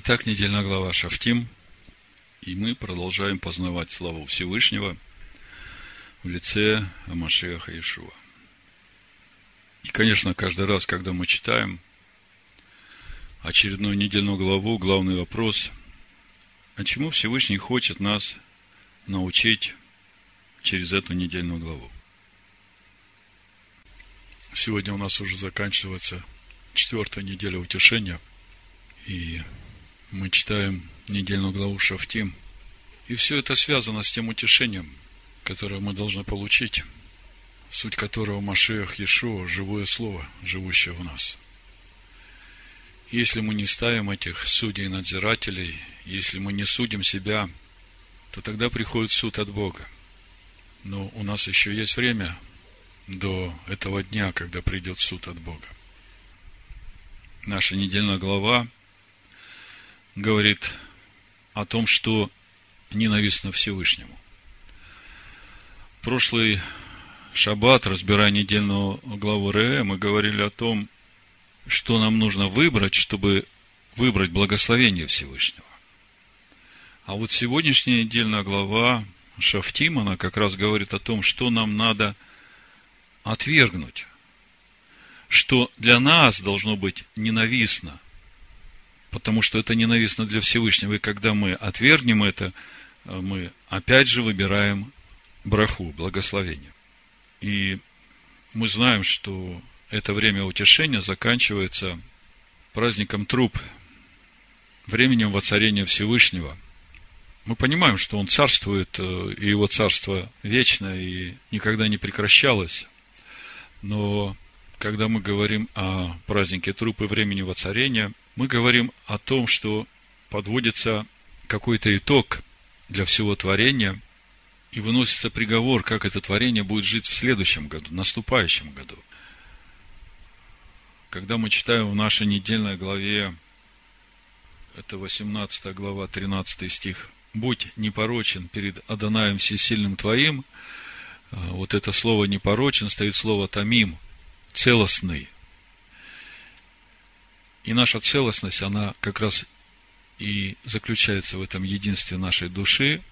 Итак, недельная глава Шафтим, и мы продолжаем познавать славу Всевышнего в лице Машиаха Иешуа. И, конечно, каждый раз, когда мы читаем очередную недельную главу, главный вопрос, а чему Всевышний хочет нас научить через эту недельную главу. Сегодня у нас уже заканчивается 4-я неделя утешения, и мы читаем недельную главу Шафтим. И все это связано с тем утешением, которое мы должны получить, суть которого Машиах Иешуа – живое слово, живущее в нас. Если мы не ставим этих судей-надзирателей, если мы не судим себя, то тогда приходит суд от Бога. Но у нас еще есть время до этого дня, когда придет суд от Бога. Наша недельная глава говорит о том, что ненавистно Всевышнему. Прошлый шаббат, разбирая недельную главу Ре, мы говорили о том, что нам нужно выбрать, чтобы выбрать благословение Всевышнего. А вот сегодняшняя недельная глава Шафтим, она как раз говорит о том, что нам надо отвергнуть, что для нас должно быть ненавистно, потому что это ненавистно для Всевышнего. И когда мы отвергнем это, мы опять же выбираем браху, благословение. И мы знаем, что это время утешения заканчивается праздником труб, временем воцарения Всевышнего. Мы понимаем, что Он царствует, и Его царство вечно, и никогда не прекращалось. Но когда мы говорим о празднике труб и времени воцарения, мы говорим о том, что подводится какой-то итог для всего творения и выносится приговор, как это творение будет жить в следующем году, в наступающем году. Когда мы читаем в нашей недельной главе, это 18 глава, 13 стих, «Будь непорочен перед Адонаем Всесильным твоим», вот это слово «непорочен» стоит слово «тамим», «целостный». И наша целостность, она как раз и заключается в этом единстве нашей души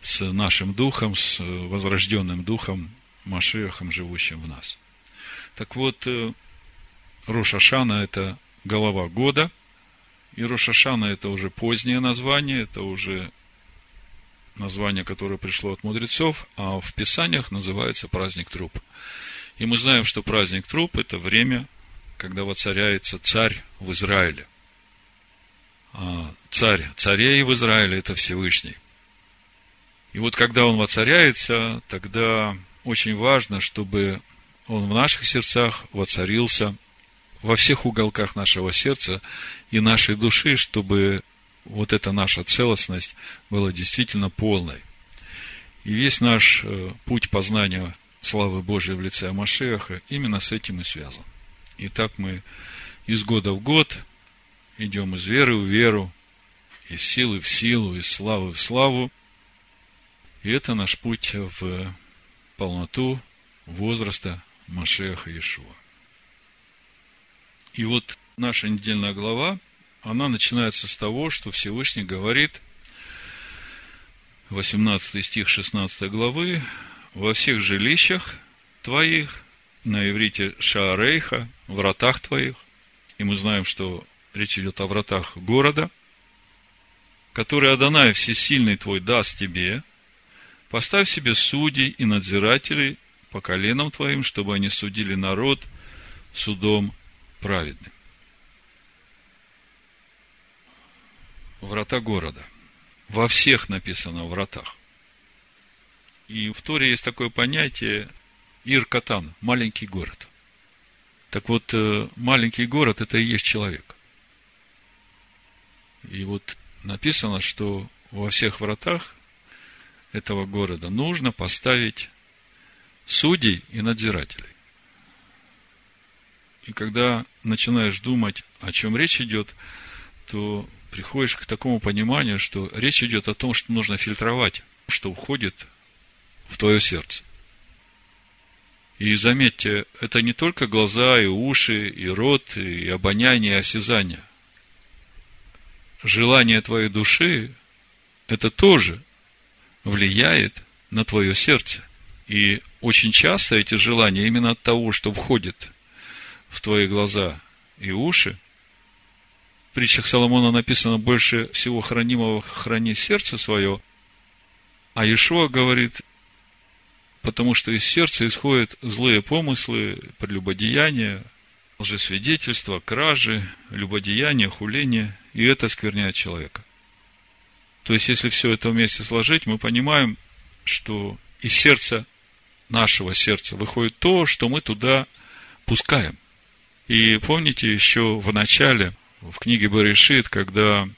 с нашим духом, с возрожденным духом, Машиахом, живущим в нас. Так вот, Рошашана – это голова года, и Рошашана – это уже позднее название, это уже название, которое пришло от мудрецов, а в Писаниях называется праздник труб. И мы знаем, что праздник труб – это время, когда воцаряется царь в Израиле. А царь царей в Израиле – это Всевышний. И вот когда он воцаряется, тогда очень важно, чтобы он в наших сердцах воцарился во всех уголках нашего сердца и нашей души, чтобы вот эта наша целостность была действительно полной. И весь наш путь познания славы Божией в лице Машиаха именно с этим и связан. И так мы из года в год идем из веры в веру, из силы в силу, из славы в славу. И это наш путь в полноту возраста Машиаха Иешуа. И вот наша недельная глава, она начинается с того, что Всевышний говорит, 18 стих 16 главы, «Во всех жилищах твоих», на иврите «шаарейха», «вратах твоих». И мы знаем, что речь идет о вратах города, который Адонай Всесильный твой даст тебе. Поставь себе судей и надзирателей по коленам твоим, чтобы они судили народ судом праведным. Врата города. Во всех написано «вратах». И в Торе есть такое понятие Ир-Катан, маленький город. Так вот, маленький город – это и есть человек. И вот написано, что во всех вратах этого города нужно поставить судей и надзирателей. И когда начинаешь думать, о чем речь идет, то приходишь к такому пониманию, что речь идет о том, что нужно фильтровать, что входит в твое сердце. И заметьте, это не только глаза, и уши, и рот, и обоняние, и осязание. желание твоей души, это тоже влияет на твое сердце. И очень часто эти желания именно от того, что входит в твои глаза и уши. В притчах Соломона написано: больше всего хранимого храни сердце свое. А Иешуа говорит: потому что из сердца исходят злые помыслы, прелюбодеяния, лжесвидетельства, кражи, любодеяния, хуления, и это оскверняет человека. То есть, если все это вместе сложить, мы понимаем, что из сердца, нашего сердца, выходит то, что мы туда пускаем. И помните еще в начале, в книге Берешит, когда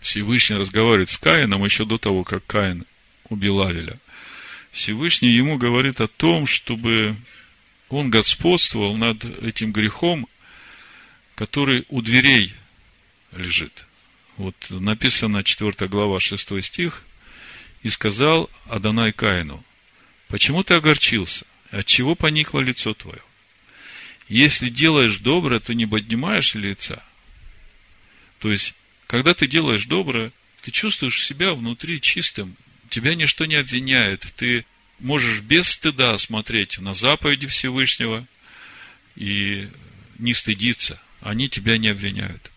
Всевышний разговаривает с Каином, еще до того, как Каин убил Авеля, Всевышний ему говорит о том, чтобы он господствовал над этим грехом, который у дверей лежит. Вот написано 4 глава, 6 стих. «И сказал Адонай Каину: почему ты огорчился? Отчего поникло лицо твое? Если делаешь добро, то не поднимаешь лица». То есть, когда ты делаешь добро, ты чувствуешь себя внутри чистым, тебя ничто не обвиняет, ты можешь без стыда смотреть на заповеди Всевышнего и не стыдиться, они тебя не обвиняют.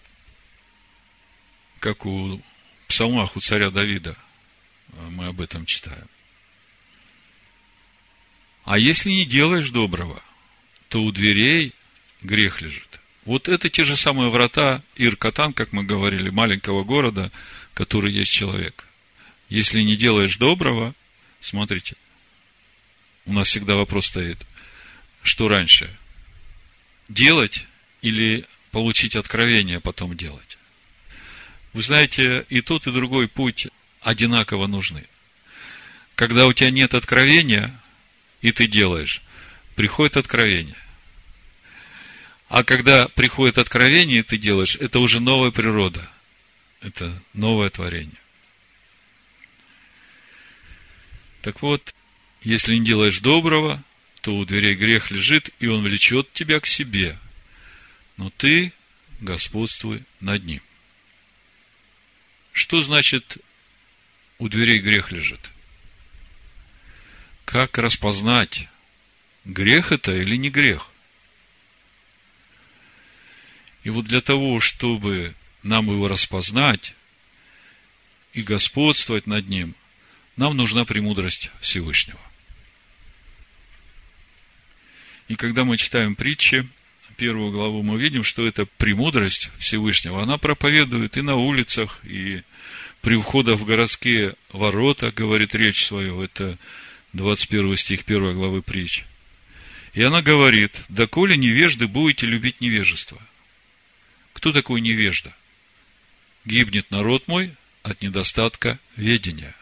Как у псалмах у царя Давида, мы об этом читаем. А если не делаешь доброго, то у дверей грех лежит. Вот это те же самые врата Ир-Катан, как мы говорили, маленького города, который есть человек. Если не делаешь доброго, смотрите, у нас всегда вопрос стоит, что раньше? Делать или получить откровение, потом делать? Вы знаете, и тот, и другой путь одинаково нужны. Когда у тебя нет откровения, и ты делаешь, приходит откровение. А когда приходит откровение, и ты делаешь, это уже новая природа. Это новое творение. Так вот, если не делаешь доброго, то у дверей грех лежит, и он влечет тебя к себе. Но ты господствуй над ним. Что значит «у дверей грех лежит»? Как распознать, грех это или не грех? И вот для того, чтобы нам его распознать и господствовать над ним, нам нужна премудрость Всевышнего. И когда мы читаем притчи, 1 главу, мы видим, что эта премудрость Всевышнего, она проповедует и на улицах, и при входах в городские ворота, говорит речь свою, это 21 стих 1 главы притч. И она говорит: «Доколе невежды будете любить невежество». Кто такой невежда? «Гибнет народ мой от недостатка ведения».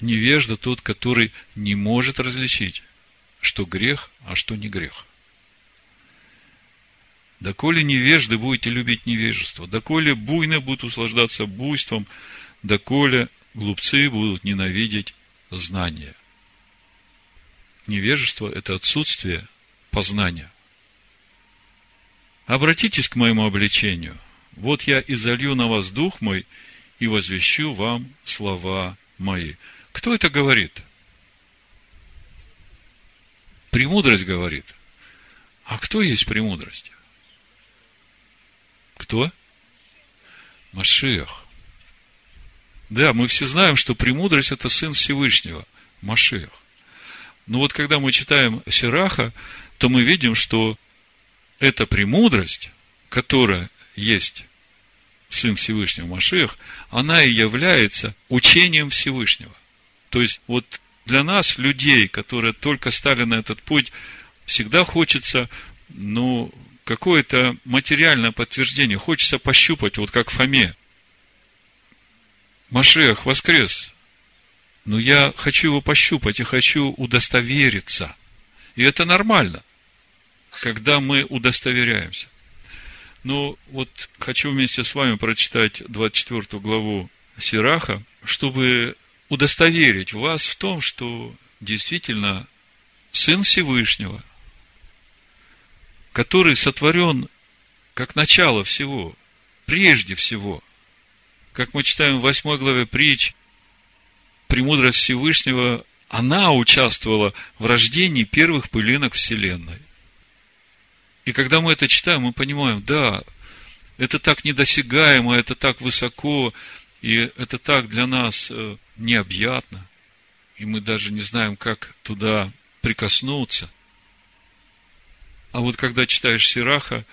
Невежда тот, который не может различить, что грех, а что не грех. Доколе невежды будете любить невежество, доколе буйны будут услаждаться буйством, доколе глупцы будут ненавидеть знания. Невежество – это отсутствие познания. Обратитесь к моему обличению. Вот я изолью на вас дух мой и возвещу вам слова мои. Кто это говорит? Премудрость говорит. А кто есть премудрость? Кто? Машиах. Да, мы все знаем, что премудрость – это Сын Всевышнего, Машех. Но вот когда мы читаем Сираха, то мы видим, что эта премудрость, которая есть Сын Всевышнего, Машех, она и является учением Всевышнего. То есть, вот для нас, людей, которые только стали на этот путь, всегда хочется, какое-то материальное подтверждение, хочется пощупать, вот как Фоме. Машех воскрес, но я хочу его пощупать и хочу удостовериться. И это нормально, когда мы удостоверяемся. Но вот хочу вместе с вами прочитать 24 главу Сираха, чтобы удостоверить вас в том, что действительно Сын Всевышнего, который сотворен как начало всего, прежде всего, как мы читаем в 8 главе притч, премудрость Всевышнего, она участвовала в рождении первых пылинок Вселенной. И когда мы это читаем, мы понимаем, да, это так недосягаемо, это так высоко, и это так для нас необъятно, и мы даже не знаем, как туда прикоснуться. А вот когда читаешь Сираха,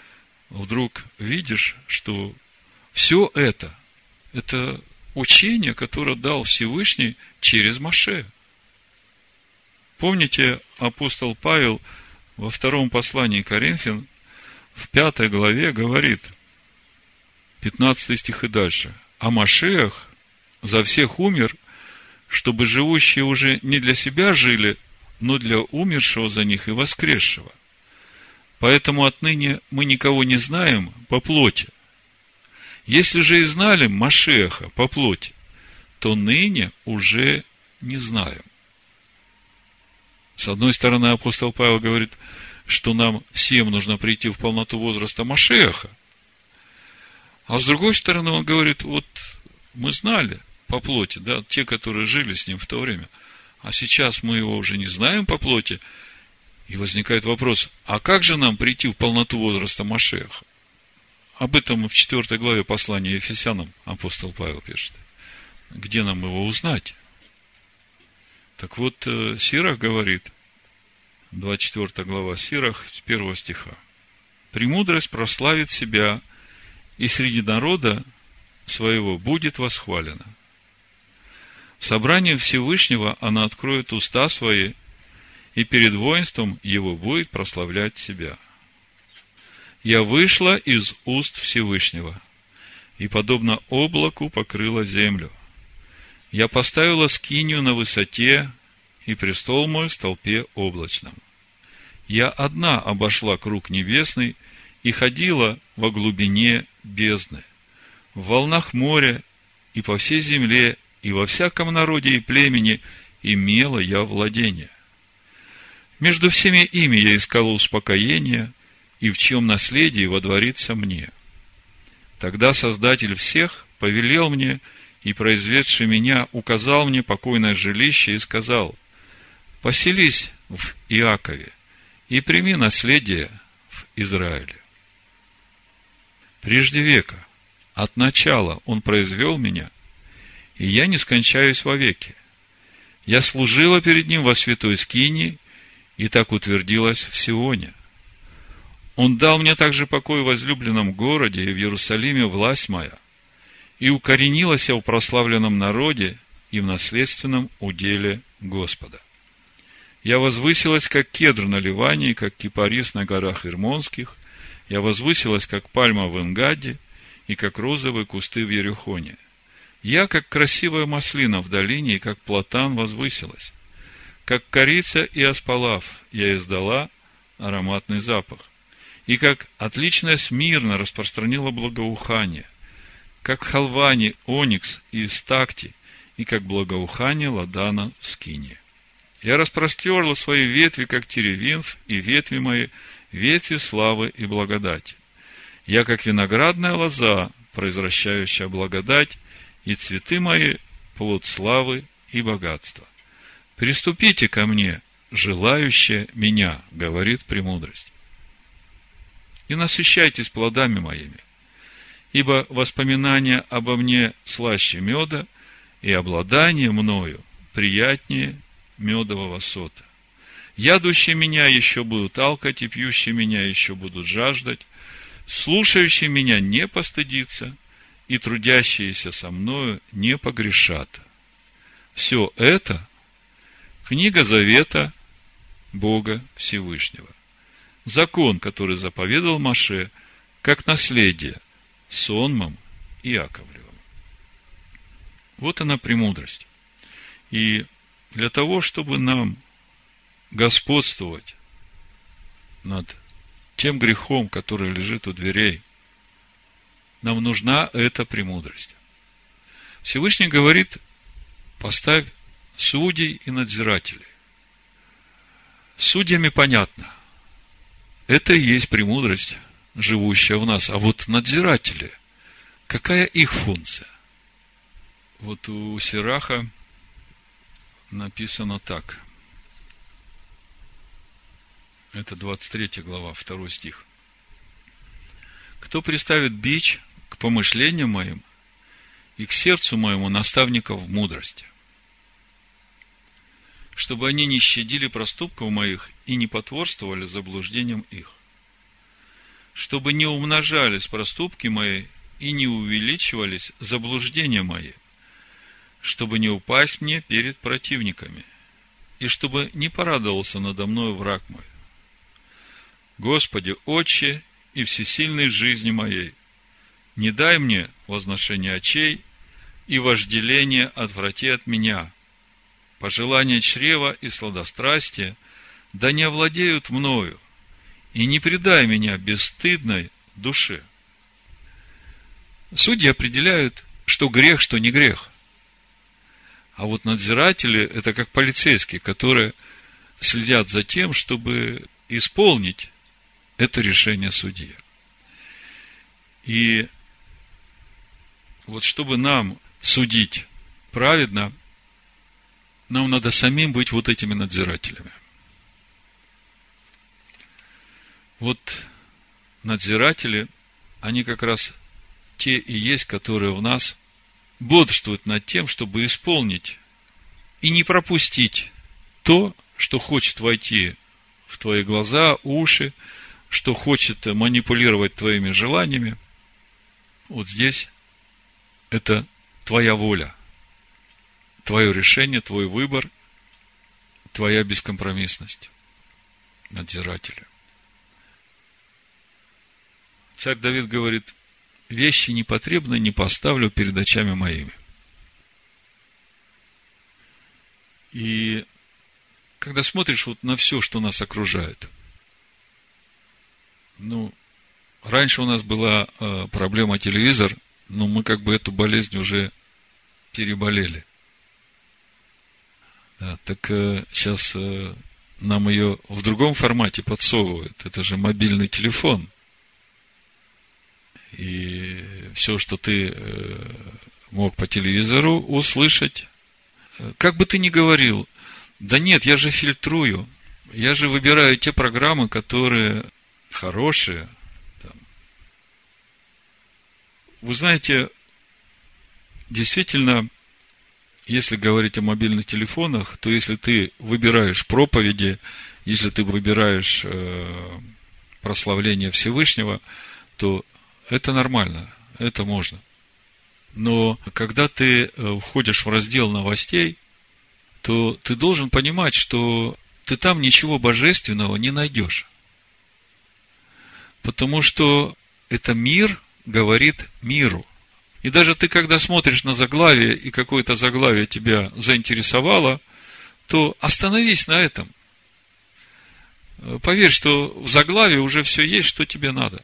вдруг видишь, что все это учение, которое дал Всевышний через Моше. Помните, апостол Павел во втором послании Коринфян в 5 главе говорит, 15 стих и дальше, «А Машех за всех умер, чтобы живущие уже не для себя жили, но для умершего за них и воскресшего. Поэтому отныне мы никого не знаем по плоти. Если же и знали Машеха по плоти, то ныне уже не знаем». С одной стороны, апостол Павел говорит, что нам всем нужно прийти в полноту возраста Машеха. А с другой стороны, он говорит, вот мы знали по плоти, да, те, которые жили с ним в то время, а сейчас мы его уже не знаем по плоти. И возникает вопрос, а как же нам прийти в полноту возраста Машеха? Об этом в 4 главе послания Ефесянам апостол Павел пишет. Где нам его узнать? Так вот, Сирах говорит, 24 глава Сирах, с 1 стиха. «Премудрость прославит себя, и среди народа своего будет восхвалена. В собрании Всевышнего она откроет уста свои, и перед воинством его будет прославлять себя. Я вышла из уст Всевышнего, и, подобно облаку, покрыла землю. Я поставила скинию на высоте, и престол мой в столпе облачном. Я одна обошла круг небесный и ходила во глубине бездны, в волнах моря и по всей земле, и во всяком народе и племени имела я владение. Между всеми ими я искала успокоение, и в чьем наследии водворится мне. Тогда Создатель всех повелел мне, и, произведший меня, указал мне покойное жилище и сказал, поселись в Иакове и прими наследие в Израиле. Прежде века, от начала Он произвел меня, и я не скончаюсь вовеки. Я служила перед Ним во святой скинии, и так утвердилось в Сионе. Он дал мне также покой в возлюбленном городе и в Иерусалиме власть моя, и укоренилась я в прославленном народе и в наследственном уделе Господа. Я возвысилась, как кедр на Ливане, и как кипарис на горах Ирмонских. Я возвысилась, как пальма в Энгаде, и как розовые кусты в Ерехоне. Я, как красивая маслина в долине, и как платан возвысилась. Как корица и аспалав я издала ароматный запах, и как отличная смирно распространила благоухание, как халвани оникс и стакти, и как благоухание ладана в скине. Я распростерла свои ветви, как теревинф, и ветви мои, ветви славы и благодати. Я, как виноградная лоза, произвращающая благодать, и цветы мои, плод славы и богатства. Приступите ко мне, желающие меня, говорит премудрость, и насыщайтесь плодами моими, ибо воспоминания обо мне слаще меда, и обладание мною приятнее медового сота. Ядущие меня еще будут алкать, и пьющие меня еще будут жаждать, слушающие меня не постыдится, и трудящиеся со мною не погрешат. Все это Книга Завета Бога Всевышнего. Закон, который заповедал Моше, как наследие сонмам Иаковлевым. Вот она премудрость. И для того, чтобы нам господствовать над тем грехом, который лежит у дверей, нам нужна эта премудрость. Всевышний говорит, поставь судей и надзирателей. Судьями понятно. Это и есть премудрость, живущая в нас. А вот надзиратели, Какая их функция? Вот у Сираха написано так. Это 23 глава, 2 стих. «Кто приставит бич к помышлению моим и к сердцу моему наставников мудрости, чтобы они не щадили проступков моих и не потворствовали заблуждениям их, чтобы не умножались проступки мои и не увеличивались заблуждения мои, чтобы не упасть мне перед противниками, и чтобы не порадовался надо мною враг мой. Господи, Отче и Всесильный жизни моей, не дай мне возношения очей и вожделение отврати от меня, пожелание чрева и сладострастие, да не овладеют мною, и не предай меня бесстыдной душе». Судьи определяют, что грех, что не грех. А вот надзиратели – это как полицейские, которые следят за тем, чтобы исполнить это решение судьи. И вот чтобы нам судить праведно, нам надо самим быть вот этими надзирателями. Вот надзиратели, они как раз те и есть, которые в нас бодрствуют над тем, чтобы исполнить и не пропустить то, что хочет войти в твои глаза, уши, что хочет манипулировать твоими желаниями. Вот здесь это твоя воля, твое решение, твой выбор, твоя бескомпромиссность надзирателя. Царь Давид говорит: «Вещи непотребные не поставлю перед очами моими». И когда смотришь вот на все, что нас окружает, раньше у нас была проблема телевизор, но мы как бы эту болезнь уже переболели. Да, так сейчас нам ее в другом формате подсовывают. Это же мобильный телефон. И все, что ты мог по телевизору услышать, как бы ты ни говорил: да нет, я же фильтрую, я же выбираю те программы, которые хорошие. Вы знаете, действительно, если говорить о мобильных телефонах, то если ты выбираешь проповеди, если ты выбираешь прославление Всевышнего, то это нормально, это можно. Но когда ты входишь в раздел новостей, то ты должен понимать, что ты там ничего божественного не найдешь. Потому что это мир говорит миру. И даже ты, когда смотришь на заглавие, и какое-то заглавие тебя заинтересовало, то остановись на этом. Поверь, что в заглавии уже все есть, что тебе надо.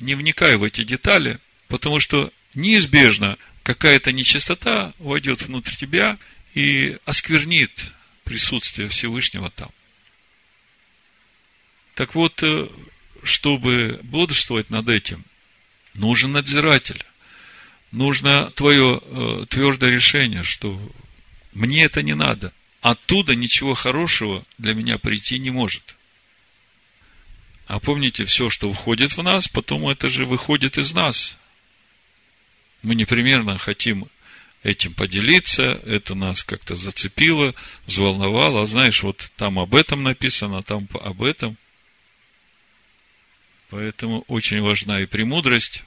Не вникай в эти детали, потому что неизбежно какая-то нечистота войдет внутрь тебя и осквернит присутствие Всевышнего там. Так вот, чтобы бодрствовать над этим, нужен надзиратель, нужно твое твердое решение, что мне это не надо. Оттуда ничего хорошего для меня прийти не может. А помните, все, что входит в нас, потом это же выходит из нас. Мы непременно хотим этим поделиться, это нас как-то зацепило, взволновало. Знаешь, вот там об этом написано, там об этом. Поэтому очень важна и премудрость,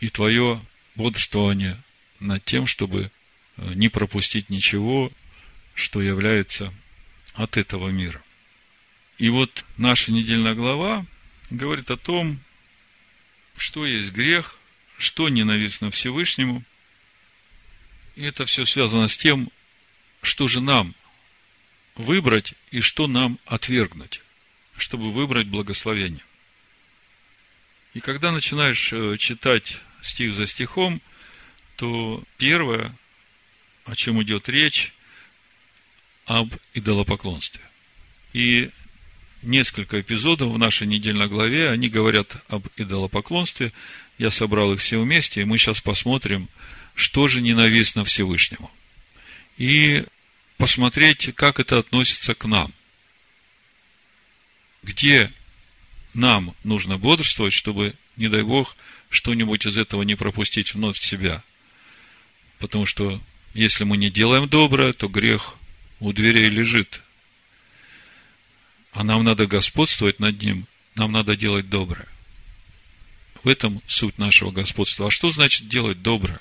и твое бодрствование над тем, чтобы не пропустить ничего, что является от этого мира. И вот наша недельная глава говорит о том, что есть грех, что ненавистно Всевышнему. И это все связано с тем, что же нам выбрать и что нам отвергнуть, чтобы выбрать благословение. И когда начинаешь читать стих за стихом, то первое, о чем идет речь, об идолопоклонстве. И несколько эпизодов в нашей недельной главе, они говорят об идолопоклонстве. Я собрал их все вместе, и мы сейчас посмотрим, что же ненавистно Всевышнему. И посмотреть, как это относится к нам. Где нам нужно бодрствовать, чтобы, не дай Бог, что-нибудь из этого не пропустить вновь в себя. Потому что, если мы не делаем доброе, то грех у дверей лежит. А нам надо господствовать над ним, нам надо делать доброе. В этом суть нашего господства. А что значит делать доброе?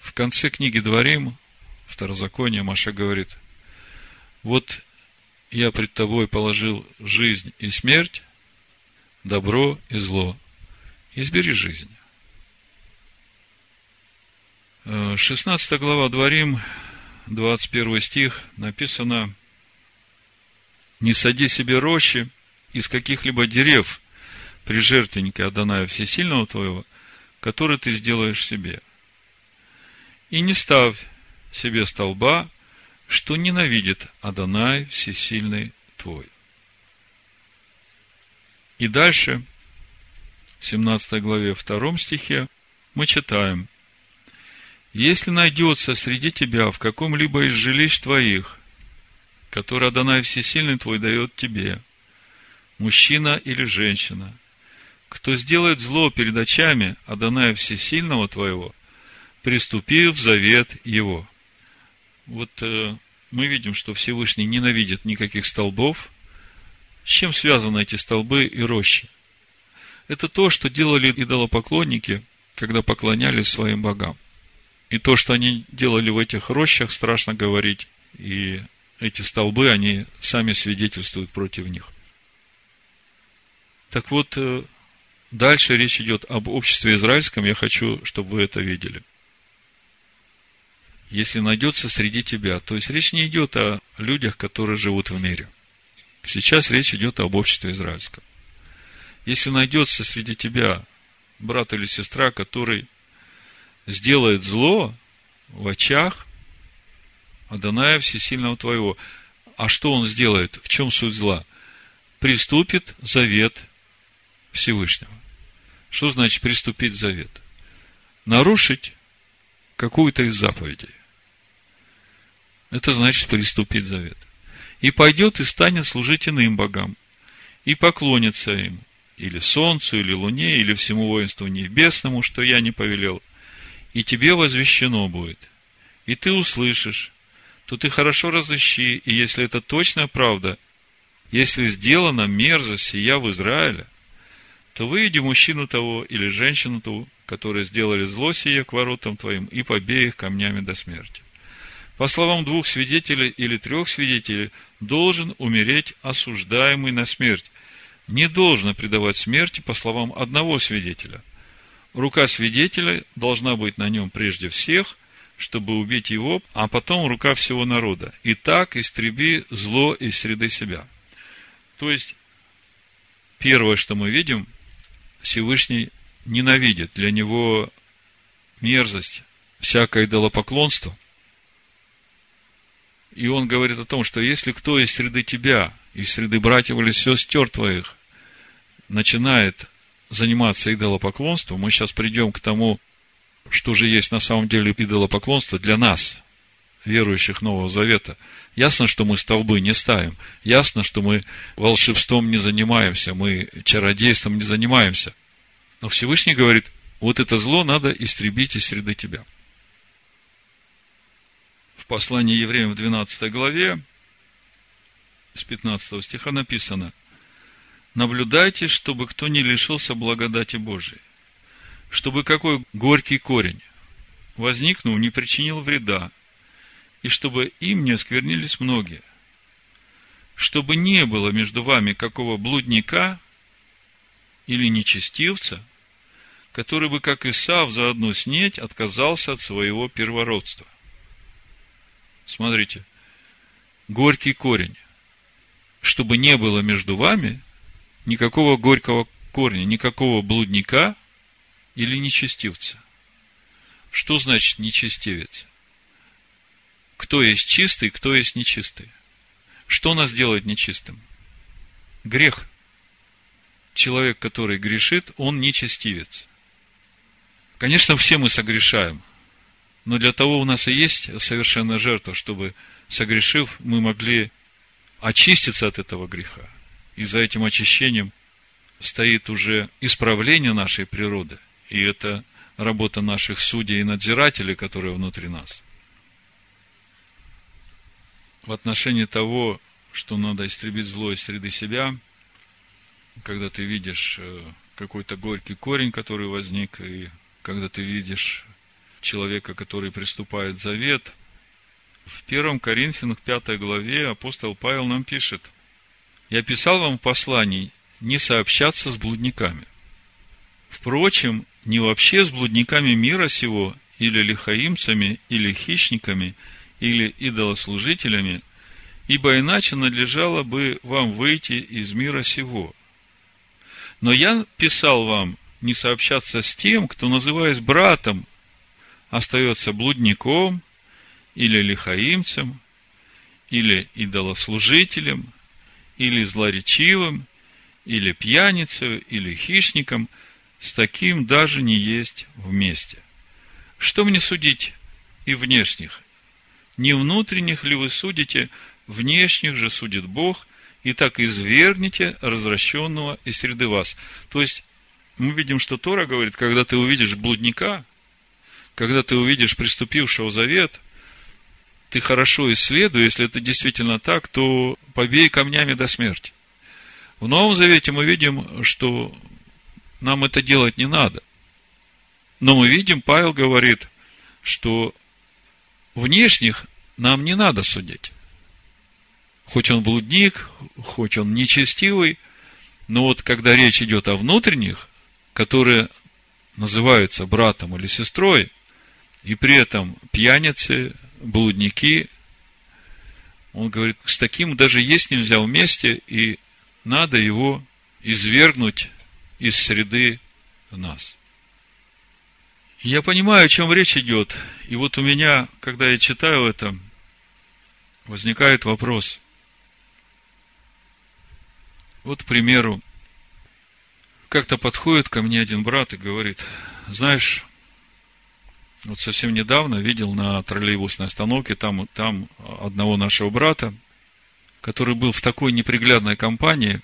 В конце книги Дварим, Второзаконие, Моше говорит: вот я пред тобой положил жизнь и смерть, добро и зло. Избери жизнь. 16 глава Дварим, 21 стих, написано: «Не сади себе рощи из каких-либо дерев при жертвеннике Адоная Всесильного твоего, который ты сделаешь себе. И не ставь себе столба, что ненавидит Адонай Всесильный твой». И дальше, в 17 главе 2 стихе, мы читаем: «Если найдется среди тебя в каком-либо из жилищ твоих, который Адонай Всесильный твой дает тебе, мужчина или женщина, кто сделает зло перед очами Адоная Всесильного твоего, приступи в завет его». Вот мы видим, что Всевышний ненавидит никаких столбов. С чем связаны эти столбы и рощи? Это то, что делали идолопоклонники, когда поклонялись своим богам. И то, что они делали в этих рощах, страшно говорить. И эти столбы, они сами свидетельствуют против них. Так вот, дальше речь идет об обществе израильском. Я хочу, чтобы вы это видели. Если найдется среди тебя. То есть, речь не идет о людях, которые живут в мире. Сейчас речь идет об обществе израильском. Если найдется среди тебя брат или сестра, который сделает зло в очах Адоная Всесильного твоего. А что он сделает? В чем суть зла? Приступит завет Всевышнего. Что значит приступить завет? Нарушить какую-то из заповедей. Это значит приступить завет. И пойдет и станет служить иным богам, и поклонится им, или солнцу, или луне, или всему воинству небесному, что я не повелел. И тебе возвещено будет, и ты услышишь, то ты хорошо разыщи, и если это точная правда, если сделана мерзость сия в Израиле, то выведи мужчину того или женщину ту, которые сделали зло сие к воротам твоим, и побей их камнями до смерти. По словам 2 свидетелей или 3 свидетелей, должен умереть осуждаемый на смерть. Не должно предавать смерти по словам 1 свидетеля. Рука свидетеля должна быть на нем прежде всех, чтобы убить его, а потом рука всего народа. И так истреби зло из среды себя. То есть, первое, что мы видим, Всевышний ненавидит. Для него мерзость, всякое идолопоклонство. И он говорит о том, что если кто из среды тебя, из среды братьев или сестер твоих, начинает заниматься идолопоклонством, мы сейчас придем к тому, что же есть на самом деле идолопоклонство для нас, верующих Нового Завета. Ясно, что мы столбы не ставим, ясно, что мы волшебством не занимаемся, мы чародейством не занимаемся. Но Всевышний говорит: вот это зло надо истребить из среды тебя. В послании Евреям в 12 главе, с 15 стиха написано: «Наблюдайте, чтобы кто не лишился благодати Божией, чтобы какой горький корень, возникнув, не причинил вреда, и чтобы им не осквернились многие, чтобы не было между вами какого блудника или нечестивца, который бы, как Исав, за одну снедь отказался от своего первородства». Смотрите, горький корень. Чтобы не было между вами никакого горького корня, никакого блудника или нечестивца. Что значит нечестивец? Кто есть чистый, кто есть нечистый? Что нас делает нечистым? Грех. человек, который грешит, он нечестивец. Конечно, все мы согрешаем, но для того у нас и есть совершенная жертва, чтобы, согрешив, мы могли очиститься от этого греха. И за этим очищением стоит уже исправление нашей природы, и это работа наших судей и надзирателей, которые внутри нас. В отношении того, что надо истребить зло из среды себя, когда ты видишь какой-то горький корень, который возник, и когда ты видишь человека, который приступает завет, в 1 Коринфянам 5 главе апостол Павел нам пишет: «Я писал вам в послании не сообщаться с блудниками. Впрочем, не вообще с блудниками мира сего, или лихаимцами, или хищниками, или идолослужителями, ибо иначе надлежало бы вам выйти из мира сего. Но я писал вам не сообщаться с тем, кто, называясь братом, остается блудником, или лихаимцем, или идолослужителем, или злоречивым, или пьяницей, или хищником, с таким даже не есть вместе. Что мне судить и внешних? Не внутренних ли вы судите, внешних же судит Бог, и так извергните развращенного из среды вас». То есть, мы видим, что Тора говорит, когда ты увидишь блудника, когда ты увидишь преступившего завет, ты хорошо исследуй, если это действительно так, то побей камнями до смерти. В Новом Завете мы видим, что нам это делать не надо. Но мы видим, Павел говорит, что внешних нам не надо судить. Хоть он блудник, хоть он нечестивый, но вот когда речь идет о внутренних, которые называются братом или сестрой, и при этом пьяницы, блудники, он говорит, с таким даже есть нельзя вместе, и надо его извергнуть из среды нас. Я понимаю, о чем речь идет. И вот у меня, когда я читаю это, возникает вопрос. Вот, к примеру, как-то подходит ко мне один брат и говорит: знаешь, вот совсем недавно видел на троллейбусной остановке там одного нашего брата, который был в такой неприглядной компании,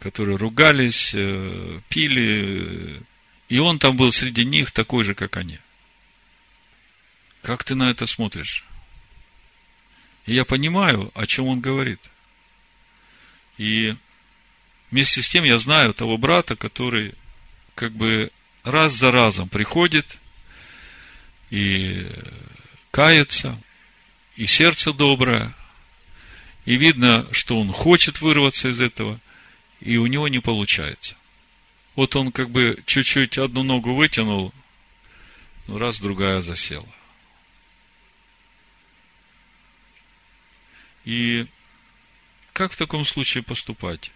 которые ругались, пили, и он там был среди них такой же, как они. Как ты на это смотришь? И я понимаю, о чем он говорит. И вместе с тем я знаю того брата, который как бы раз за разом приходит и кается, и сердце доброе, и видно, что он хочет вырваться из этого, и у него не получается. Вот он как бы чуть-чуть одну ногу вытянул, раз другая засела. И как в таком случае поступать?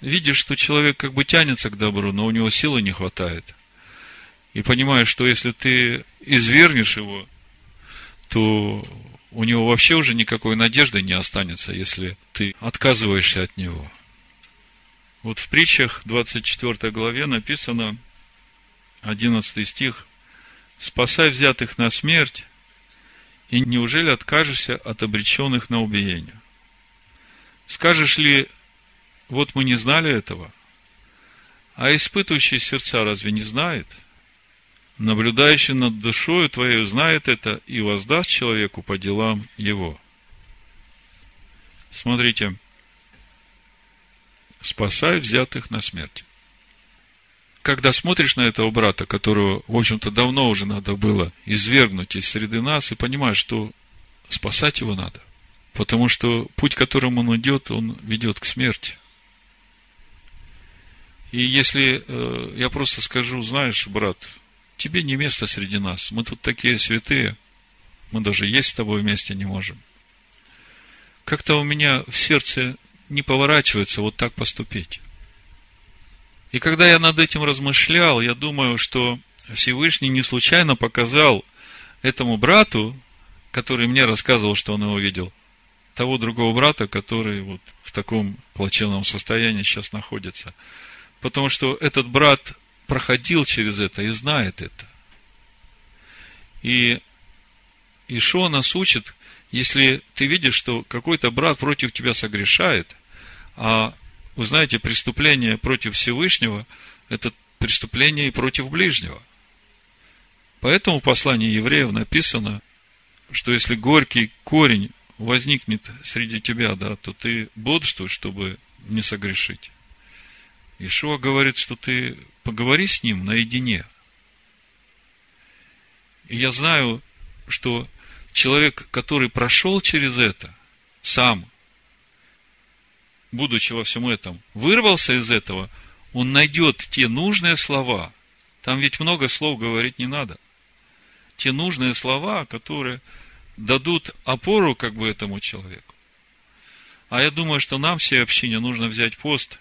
Видишь, что человек как бы тянется к добру, но у него силы не хватает. И понимаешь, что если ты извергнешь его, то у него вообще уже никакой надежды не останется, если ты отказываешься от него. Вот в притчах 24 главе написано, 11 стих: «Спасай взятых на смерть, и неужели откажешься от обреченных на убиение? Скажешь ли, вот мы не знали этого, а испытывающий сердца разве не знает? Наблюдающий над душою твоей знает это и воздаст человеку по делам его». Смотрите, спасай взятых на смерть. Когда смотришь на этого брата, которого, в общем-то, давно уже надо было извергнуть из среды нас, и понимаешь, что спасать его надо, потому что путь, которым он ведет к смерти. И если я просто скажу: знаешь, брат, тебе не место среди нас, мы тут такие святые, мы даже есть с тобой вместе не можем. Как-то у меня в сердце не поворачивается вот так поступить. И когда я над этим размышлял, я думаю, что Всевышний не случайно показал этому брату, который мне рассказывал, что он его видел, того другого брата, который вот в таком плачевном состоянии сейчас находится. Потому что этот брат проходил через это и знает это. И Иешуа нас учит, если ты видишь, что какой-то брат против тебя согрешает, а, вы знаете, преступление против Всевышнего – это преступление и против ближнего. Поэтому в послании евреев написано, что если горький корень возникнет среди тебя, да, то ты бодрствуй, чтобы не согрешить. Иешуа говорит, что ты поговори с ним наедине. И я знаю, что человек, который прошел через это, сам, будучи во всем этом, вырвался из этого, он найдет те нужные слова. Там ведь много слов говорить не надо. Те нужные слова, которые дадут опору как бы этому человеку. А я думаю, что нам, всей общине, нужно взять пост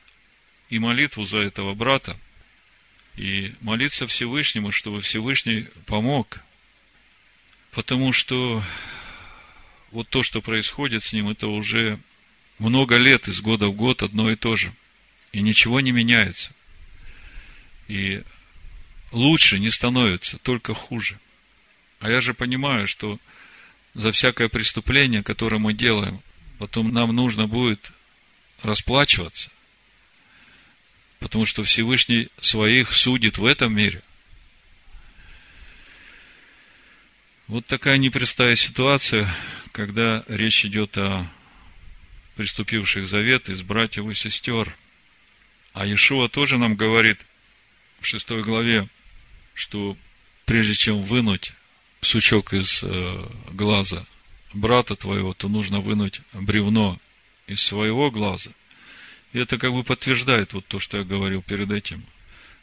и молитву за этого брата, и молиться Всевышнему, чтобы Всевышний помог. Потому что вот то, что происходит с ним, это уже много лет, из года в год одно и то же. И ничего не меняется. И лучше не становится, только хуже. А я же понимаю, что за всякое преступление, которое мы делаем, потом нам нужно будет расплачиваться. Потому что Всевышний своих судит в этом мире. Вот такая непростая ситуация, когда речь идет о приступивших завет из братьев и сестер. А Иешуа тоже нам говорит в 6 главе, что прежде чем вынуть сучок из глаза брата твоего, то нужно вынуть бревно из своего глаза. И это как бы подтверждает вот то, что я говорил перед этим,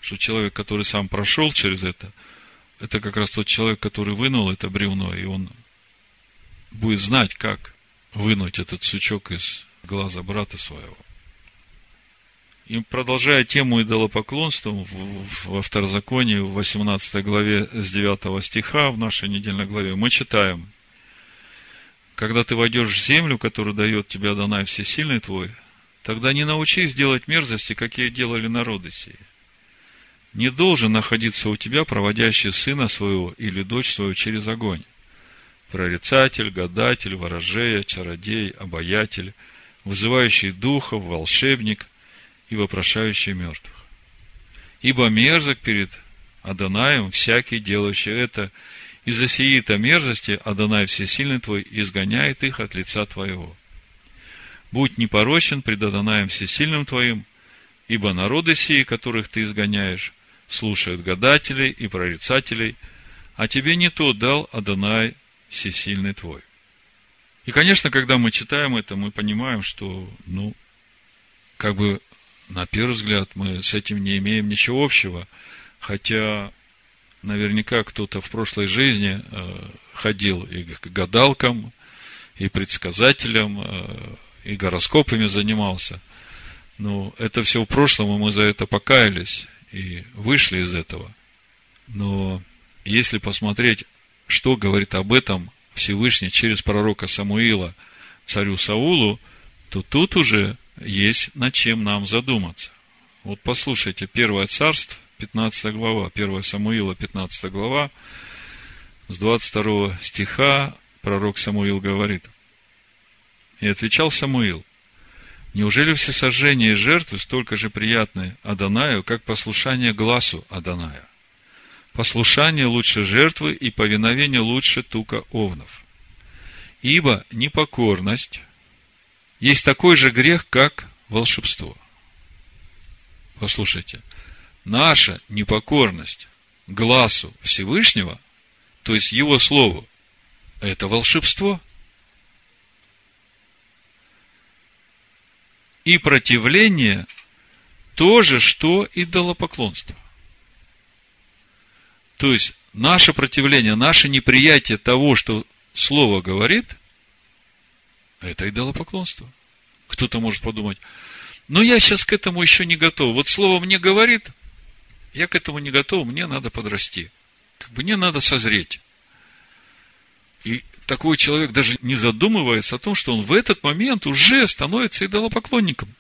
что человек, который сам прошел через это как раз тот человек, который вынул это бревно, и он будет знать, как вынуть этот сучок из глаза брата своего. И продолжая тему идолопоклонства, во Второзаконии, в 18 главе с 9 стиха, в нашей недельной главе, мы читаем: «Когда ты войдешь в землю, которую дает тебе Адонай Всесильный твой, тогда не научись делать мерзости, какие делали народы сии. Не должен находиться у тебя проводящий сына своего или дочь свою через огонь. Прорицатель, гадатель, ворожея, чародей, обаятель, вызывающий духов, волшебник и вопрошающий мертвых. Ибо мерзок перед Адонаем всякий, делающий это, и за сии-то мерзости Адонай Всесильный твой изгоняет их от лица твоего. Будь непорочен пред Адонаем Всесильным твоим, ибо народы сии, которых ты изгоняешь, слушают гадателей и прорицателей, а тебе не то дал Адонай Всесильный твой». И, конечно, когда мы читаем это, мы понимаем, что, как бы на первый взгляд мы с этим не имеем ничего общего, хотя наверняка кто-то в прошлой жизни ходил и к гадалкам, и предсказателям, и гороскопами занимался. Но это все в прошлом, и мы за это покаялись и вышли из этого. Но если посмотреть, что говорит об этом Всевышний через пророка Самуила царю Саулу, то тут уже есть над чем нам задуматься. Вот послушайте, 1 Царств, 15 глава, 1 Самуила, 15 глава, с 22 стиха пророк Самуил говорит: «И отвечал Самуил: неужели всесожжения и жертвы столько же приятны Адонаю, как послушание гласу Адоная? Послушание лучше жертвы и повиновение лучше тука овнов. Ибо непокорность есть такой же грех, как волшебство». Послушайте, наша непокорность гласу Всевышнего, то есть Его Слову, это волшебство. И противление то же, что идолопоклонство. То есть, наше противление, наше неприятие того, что Слово говорит, это идолопоклонство. Кто-то может подумать: я сейчас к этому еще не готов. Вот Слово мне говорит, я к этому не готов, мне надо подрасти. Мне надо созреть. И такой человек даже не задумывается о том, что он в этот момент уже становится идолопоклонником.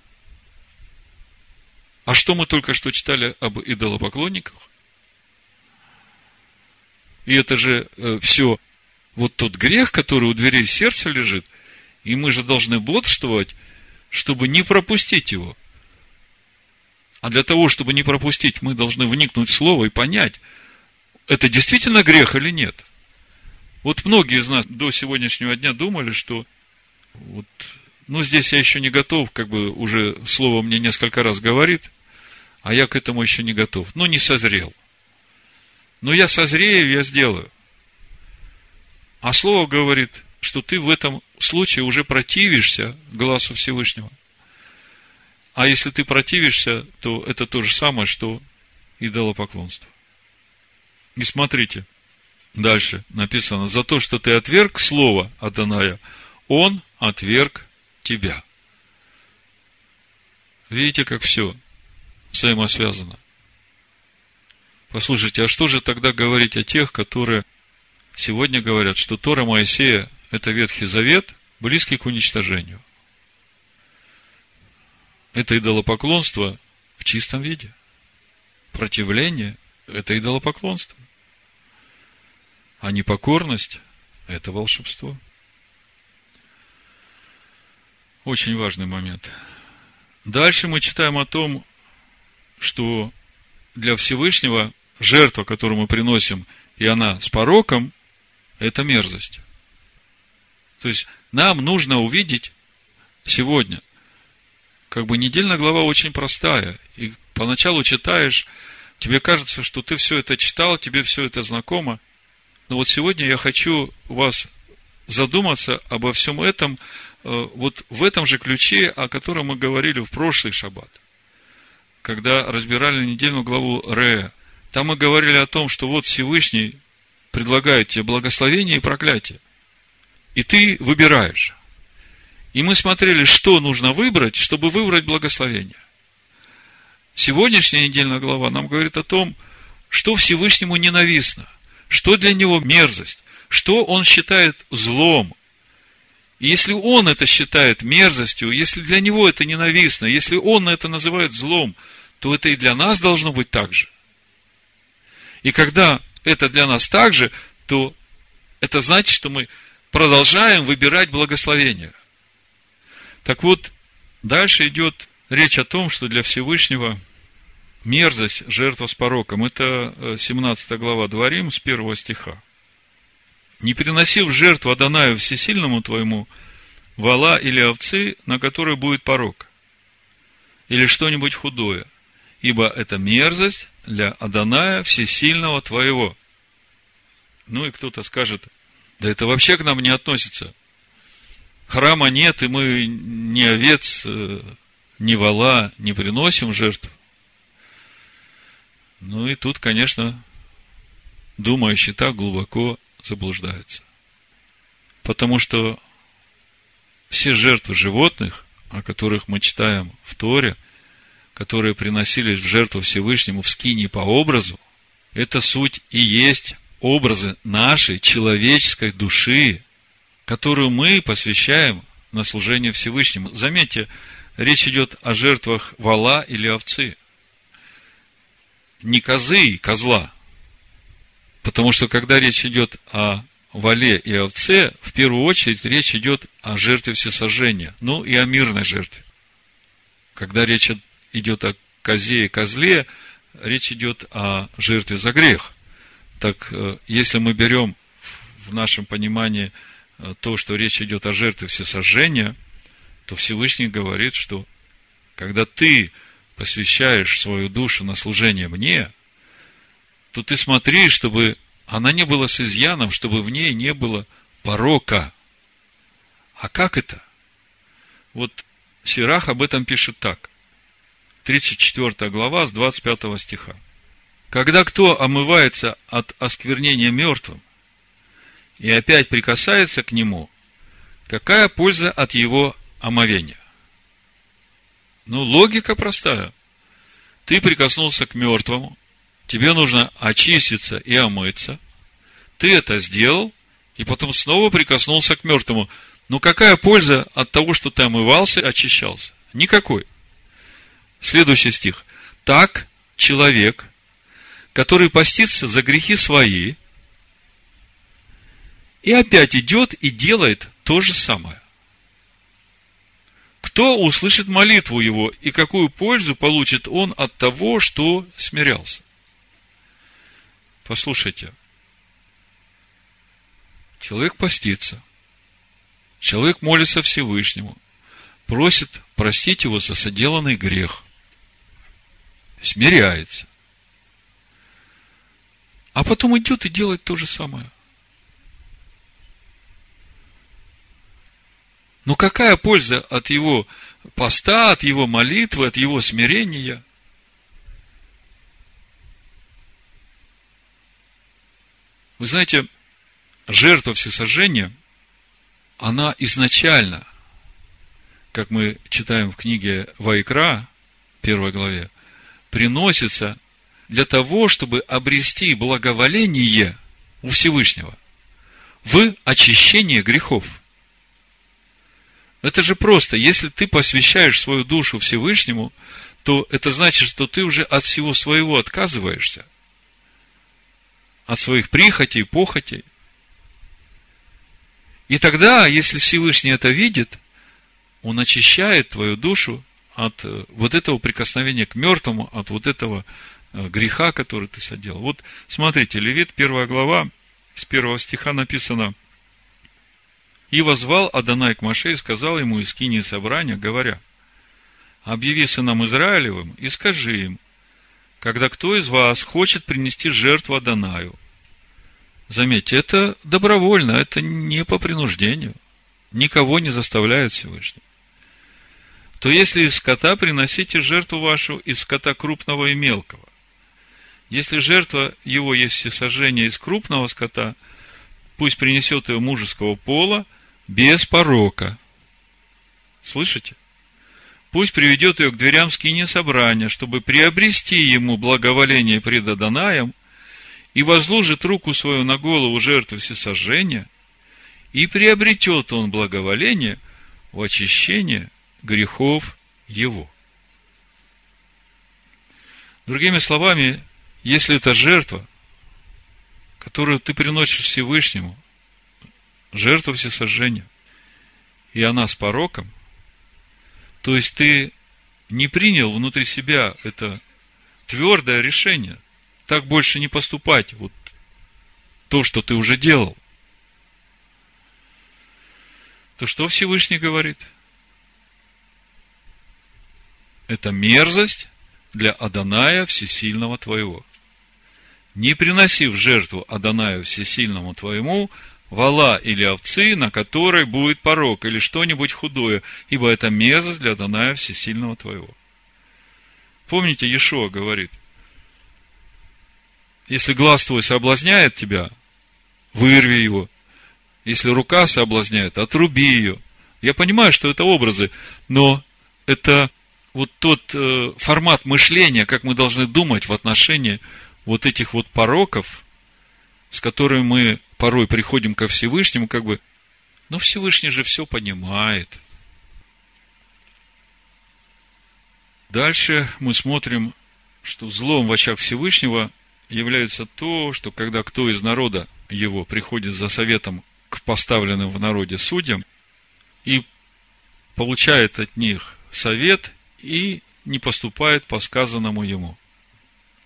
А что мы только что читали об идолопоклонниках? И это же все вот тот грех, который у дверей сердца лежит, и мы же должны бодрствовать, чтобы не пропустить его. А для того, чтобы не пропустить, мы должны вникнуть в слово и понять, это действительно грех или нет. Вот многие из нас до сегодняшнего дня думали, что вот, здесь я еще не готов, уже слово мне несколько раз говорит, а я к этому еще не готов. Не созрел. Я созрею, я сделаю. А слово говорит, что ты в этом случае уже противишься глазу Всевышнего. А если ты противишься, то это то же самое, что идолопоклонство. И смотрите, дальше написано: за то, что ты отверг слово Адоная, он отверг тебя. Видите, как все взаимосвязано. Послушайте, а что же тогда говорить о тех, которые сегодня говорят, что Тора Моисея – это Ветхий Завет, близкий к уничтожению? Это идолопоклонство в чистом виде. Противление – это идолопоклонство. А непокорность – это волшебство. Очень важный момент. Дальше мы читаем о том, что для Всевышнего жертва, которую мы приносим, и она с пороком, это мерзость. То есть, нам нужно увидеть сегодня. Недельная глава очень простая. И поначалу читаешь, тебе кажется, что ты все это читал, тебе все это знакомо. Но сегодня я хочу вас задуматься обо всем этом, в этом же ключе, о котором мы говорили в прошлый шаббат, когда разбирали недельную главу Ре. Там мы говорили о том, что Всевышний предлагает тебе благословение и проклятие. И ты выбираешь. И мы смотрели, что нужно выбрать, чтобы выбрать благословение. Сегодняшняя недельная глава нам говорит о том, что Всевышнему ненавистно, что для него мерзость, что он считает злом. И если он это считает мерзостью, если для него это ненавистно, если он это называет злом, то это и для нас должно быть так же. И когда это для нас так же, то это значит, что мы продолжаем выбирать благословение. Дальше идет речь о том, что для Всевышнего мерзость, жертва с пороком. Это 17 глава Дварим с 1 стиха. «Не приносив жертву Адонаю Всесильному твоему вола или овцы, на которой будет порок, или что-нибудь худое, ибо это мерзость для Адоная Всесильного твоего». И кто-то скажет: да это вообще к нам не относится. Храма нет, и мы ни овец, ни вола не приносим жертв. И тут, конечно, думающий так глубоко заблуждается. Потому что все жертвы животных, о которых мы читаем в Торе, которые приносились в жертву Всевышнему в скинии по образу, это суть и есть образы нашей человеческой души, которую мы посвящаем на служение Всевышнему. Заметьте, речь идет о жертвах вола или овцы. Не козы и козла. Потому что, когда речь идет о воле и овце, в первую очередь речь идет о жертве всесожжения, и о мирной жертве. Когда речь идет о козе и козле, речь идет о жертве за грех. Так, если мы берем в нашем понимании то, что речь идет о жертве всесожжения, то Всевышний говорит, что когда ты посвящаешь свою душу на служение мне, то ты смотри, чтобы она не была с изъяном, чтобы в ней не было порока. А как это? Сирах об этом пишет так. 34 глава с 25 стиха. «Когда кто омывается от осквернения мертвым, и опять прикасается к нему, какая польза от его омовения?» Логика простая. Ты прикоснулся к мертвому, тебе нужно очиститься и омыться. Ты это сделал, и потом снова прикоснулся к мертвому. Но какая польза от того, что ты омывался, очищался? Никакой. Следующий стих. Так человек, который постится за грехи свои, и опять идет и делает то же самое. Кто услышит молитву его, и какую пользу получит он от того, что смирялся? Послушайте. Человек постится. Человек молится Всевышнему. Просит простить его за соделанный грех. Смиряется. А потом идет и делает то же самое. Но какая польза от его поста, от его молитвы, от его смирения? Вы знаете, жертва всесожжения, она изначально, как мы читаем в книге Ваикра, 1 главе, приносится для того, чтобы обрести благоволение у Всевышнего в очищении грехов. Это же просто. Если ты посвящаешь свою душу Всевышнему, то это значит, что ты уже от всего своего отказываешься. От своих прихотей, похотей. И тогда, если Всевышний это видит, он очищает твою душу от вот этого прикосновения к мертвому, от вот этого греха, который ты соделал. Вот смотрите, Левит, 1 глава, с 1 стиха написано: «И возвал Адонай к Моше и сказал ему из скинии собрания, говоря: объяви сынам Израилевым и скажи им, когда кто из вас хочет принести жертву Адонаю». Заметьте, это добровольно, это не по принуждению. Никого не заставляет Всевышний. «То если из скота, приносите жертву вашу из скота крупного и мелкого. Если жертва его есть всесожжение из крупного скота, пусть принесет ее мужеского пола, без порока». Слышите? «Пусть приведет ее к дверям скинии собрания, чтобы приобрести ему благоволение пред Адонаем, и возложит руку свою на голову жертвы всесожжения, и приобретет он благоволение в очищении грехов его». Другими словами, если это жертва, которую ты приносишь Всевышнему, жертву всесожжения, и она с пороком, то есть ты не принял внутри себя это твердое решение, так больше не поступать, вот то, что ты уже делал, то что Всевышний говорит? Это мерзость для Адоная Всесильного твоего. «Не приноси в жертву Адонаю Всесильному твоему вола или овцы, на которой будет порок, или что-нибудь худое, ибо это мерзость для Адоная Всесильного твоего». Помните, Иешуа говорит: если глаз твой соблазняет тебя, вырви его. Если рука соблазняет, отруби ее. Я понимаю, что это образы, но это вот тот формат мышления, как мы должны думать в отношении вот этих вот пороков, с которыми мы порой приходим ко Всевышнему, как бы, но Всевышний же все понимает. Дальше мы смотрим, что злом в очах Всевышнего является то, что когда кто из народа его приходит за советом к поставленным в народе судьям и получает от них совет и не поступает по сказанному ему.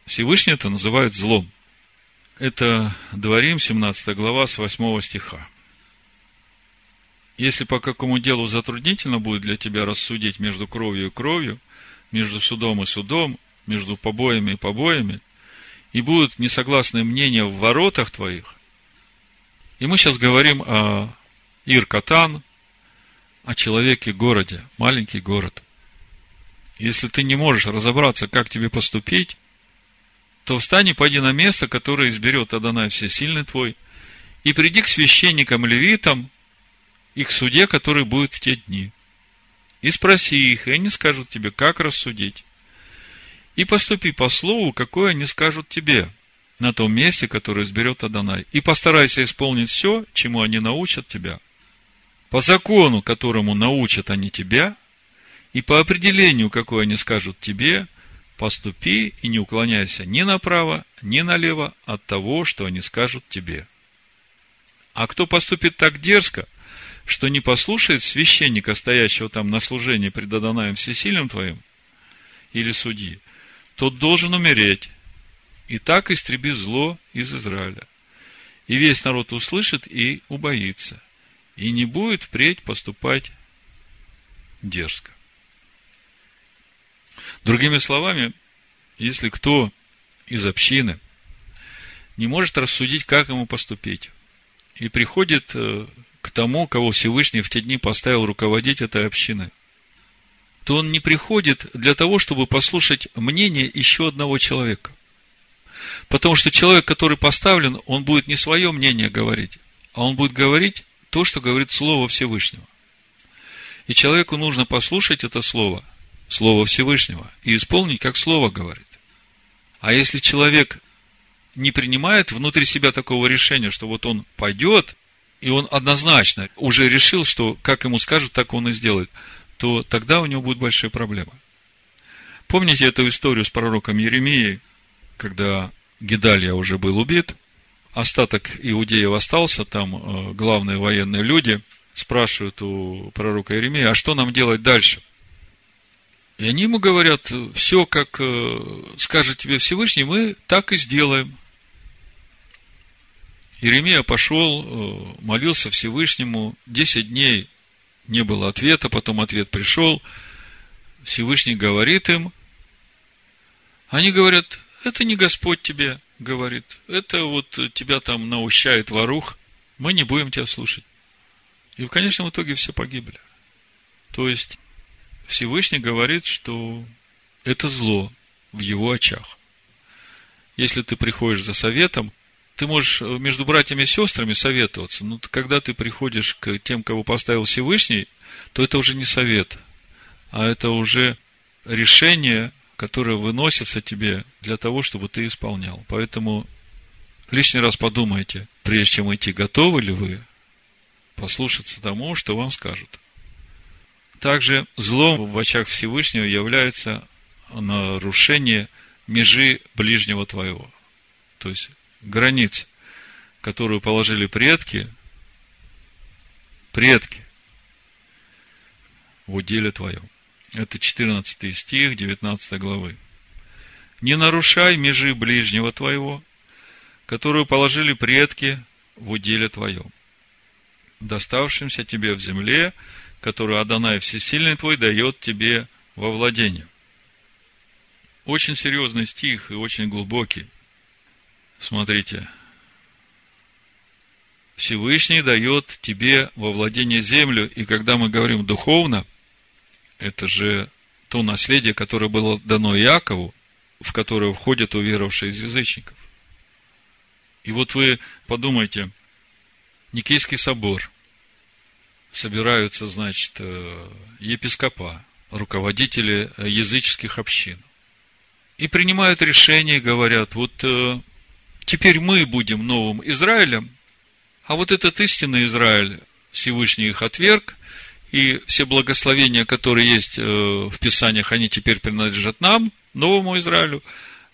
Всевышний это называет злом. Это Дварим, 17 глава, с 8 стиха. «Если по какому делу затруднительно будет для тебя рассудить между кровью и кровью, между судом и судом, между побоями и побоями, и будут несогласные мнения в воротах твоих». И мы сейчас говорим о Ир-Катан, о человеке-городе, маленький город. Если ты не можешь разобраться, как тебе поступить, то встань и пойди на место, которое изберет Адонай Всесильный твой, и приди к священникам левитам и к суде, который будет в те дни. И спроси их, и они скажут тебе, как рассудить. И поступи по слову, какое они скажут тебе, на том месте, которое изберет Адонай. И постарайся исполнить все, чему они научат тебя, по закону, которому научат они тебя, и по определению, какое они скажут тебе, поступи и не уклоняйся ни направо, ни налево от того, что они скажут тебе. А кто поступит так дерзко, что не послушает священника, стоящего там на служении пред Адонаем Всесильным твоим, или судьи, тот должен умереть, и так истреби зло из Израиля. И весь народ услышит и убоится, и не будет впредь поступать дерзко. Другими словами, если кто из общины не может рассудить, как ему поступить, и приходит к тому, кого Всевышний в те дни поставил руководить этой общиной, то он не приходит для того, чтобы послушать мнение еще одного человека. Потому что человек, который поставлен, он будет не свое мнение говорить, а он будет говорить то, что говорит Слово Всевышнего. И человеку нужно послушать это Слово, Слово Всевышнего, и исполнить, как Слово говорит. А если человек не принимает внутри себя такого решения, что вот он пойдет, и он однозначно уже решил, что как ему скажут, так он и сделает, то тогда у него будут большие проблемы. Помните эту историю с пророком Иеремией, когда Гедалья уже был убит, остаток иудеев остался, там главные военные люди спрашивают у пророка Иеремии, а что нам делать дальше? И они ему говорят, все, как скажет тебе Всевышний, мы так и сделаем. Иеремия пошел, молился Всевышнему, 10 дней не было ответа, потом ответ пришел, Всевышний говорит им, они говорят, это не Господь тебе говорит, это вот тебя там наущает ворух, мы не будем тебя слушать. И в конечном итоге все погибли. То есть, Всевышний говорит, что это зло в его очах. Если ты приходишь за советом, ты можешь между братьями и сестрами советоваться, но когда ты приходишь к тем, кого поставил Всевышний, то это уже не совет, а это уже решение, которое выносится тебе для того, чтобы ты исполнял. Поэтому лишний раз подумайте, прежде чем идти, готовы ли вы послушаться тому, что вам скажут. Также злом в очах Всевышнего является нарушение межи ближнего твоего. То есть, границ, которую положили предки в уделе твоем. Это 14 стих 19 главы. Не нарушай межи ближнего твоего, которую положили предки в уделе твоем, доставшимся тебе в земле, которую Адонай Всесильный твой дает тебе во владение. Очень серьезный стих и очень глубокий. Смотрите. Всевышний дает тебе во владение землю, и когда мы говорим духовно, это же то наследие, которое было дано Иакову, в которое входят уверовавшие из язычников. И вот вы подумайте, Никейский собор, собираются, значит, епископа, руководители языческих общин. И принимают решение, говорят, вот теперь мы будем новым Израилем, а вот этот истинный Израиль, Всевышний их отверг, и все благословения, которые есть в Писаниях, они теперь принадлежат нам, новому Израилю,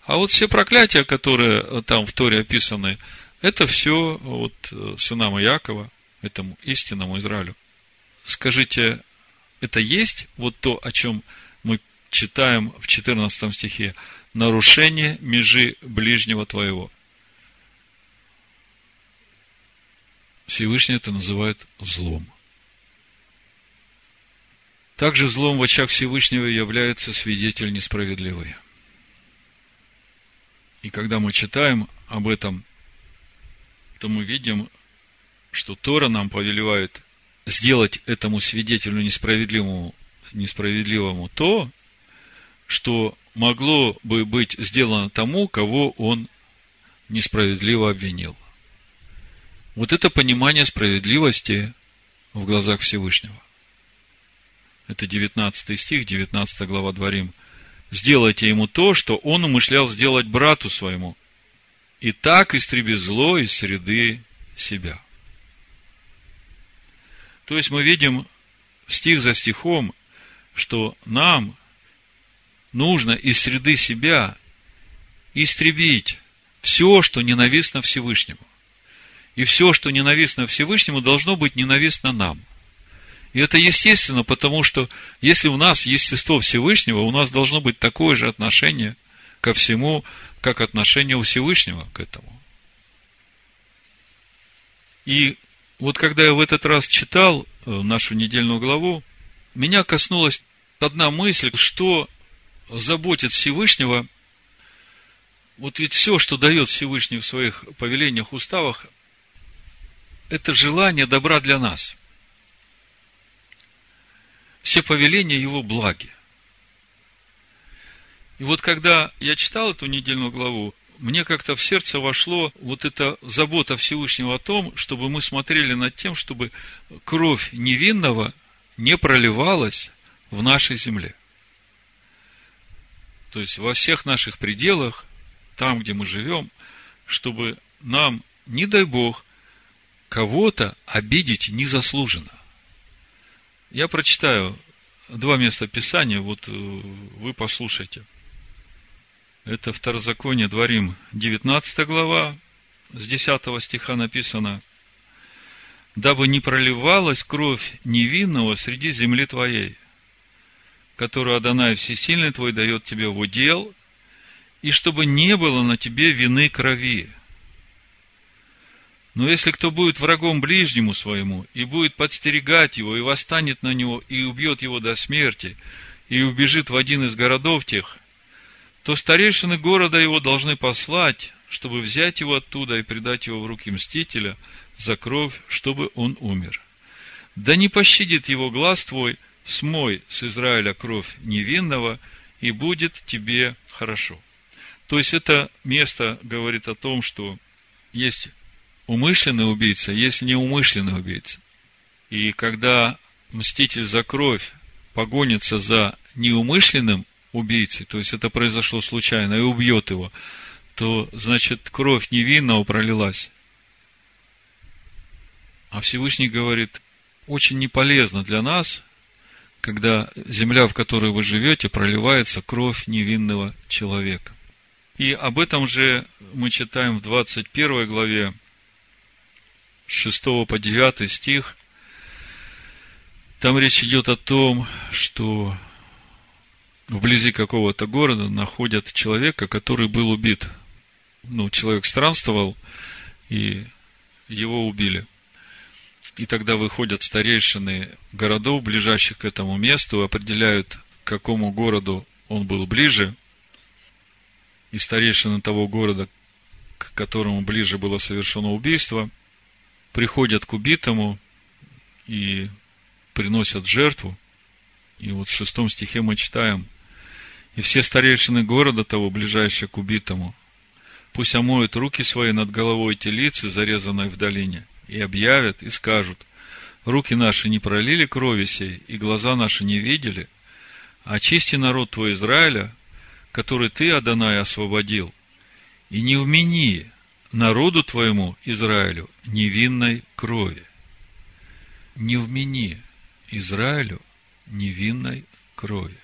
а вот все проклятия, которые там в Торе описаны, это все вот сынам Иакова, этому истинному Израилю. Скажите, это есть вот то, о чем мы читаем в 14 стихе? Нарушение межи ближнего твоего. Всевышний это называет злом. Также злом в очах Всевышнего является свидетель несправедливый. И когда мы читаем об этом, то мы видим, что Тора нам повелевает сделать этому свидетелю несправедливому то, что могло бы быть сделано тому, кого он несправедливо обвинил. Вот это понимание справедливости в глазах Всевышнего. Это 19 стих, 19 глава Дварим. «Сделайте ему то, что он умышлял сделать брату своему, и так истреби зло из среды себя. То есть мы видим стих за стихом, что нам нужно из среды себя истребить все, что ненавистно Всевышнему. И все, что ненавистно Всевышнему, должно быть ненавистно нам. И это естественно, потому что если у нас естество Всевышнего, у нас должно быть такое же отношение ко всему, как отношение у Всевышнего к этому. И вот когда я в этот раз читал нашу недельную главу, меня коснулась одна мысль, что заботит Всевышнего. Вот ведь все, что дает Всевышний в своих повелениях, уставах, это желание добра для нас. Все повеления его благи. И вот когда я читал эту недельную главу, мне как-то в сердце вошло вот эта забота Всевышнего о том, чтобы мы смотрели над тем, чтобы кровь невинного не проливалась в нашей земле. То есть во всех наших пределах, там, где мы живем, чтобы нам, не дай Бог, кого-то обидеть незаслуженно. Я прочитаю 2 места Писания, вот вы послушайте. Это Второзаконие, Дварим, 19 глава, с 10 стиха написано: «Дабы не проливалась кровь невинного среди земли твоей, которую Адонай Всесильный твой дает тебе в удел, и чтобы не было на тебе вины крови. Но если кто будет врагом ближнему своему, и будет подстерегать его, и восстанет на него, и убьет его до смерти, и убежит в один из городов тех, то старейшины города его должны послать, чтобы взять его оттуда и предать его в руки мстителя за кровь, чтобы он умер. Да не пощадит его глаз твой, смой с Израиля кровь невинного, и будет тебе хорошо». То есть это место говорит о том, что есть умышленный убийца, есть неумышленный убийца. И когда мститель за кровь погонится за неумышленным убийцей, то есть это произошло случайно, и убьет его, то, значит, кровь невинного пролилась. А Всевышний говорит: очень неполезно для нас, когда земля, в которой вы живете, проливается кровь невинного человека. И об этом же мы читаем в 21 главе, 6 по 9 стих. Там речь идет о том, что вблизи какого-то города находят человека, который был убит. Человек странствовал, и его убили. И тогда выходят старейшины городов, ближайших к этому месту, определяют, к какому городу он был ближе. И старейшины того города, к которому ближе было совершено убийство, приходят к убитому и приносят жертву. И вот в 6 стихе мы читаем: «И все старейшины города того, ближайшие к убитому, пусть омоют руки свои над головой телицы, зарезанной в долине, и объявят, и скажут: руки наши не пролили крови сей, и глаза наши не видели, очисти народ твой Израиля, который ты, Адонай, освободил, и не вмени народу твоему, Израилю, невинной крови». Не вмени Израилю невинной крови.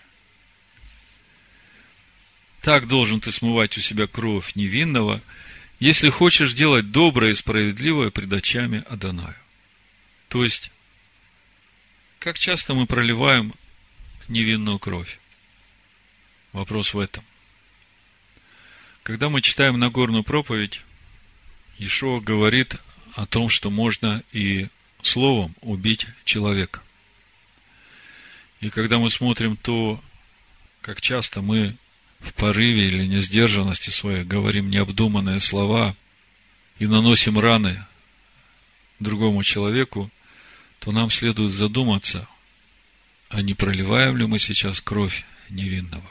Так должен ты смывать у себя кровь невинного, если хочешь делать доброе и справедливое пред очами Адонаю. То есть, как часто мы проливаем невинную кровь? Вопрос в этом. Когда мы читаем Нагорную проповедь, Иешуа говорит о том, что можно и словом убить человека. И когда мы смотрим то, как часто мы в порыве или несдержанности своей говорим необдуманные слова и наносим раны другому человеку, то нам следует задуматься, а не проливаем ли мы сейчас кровь невинного.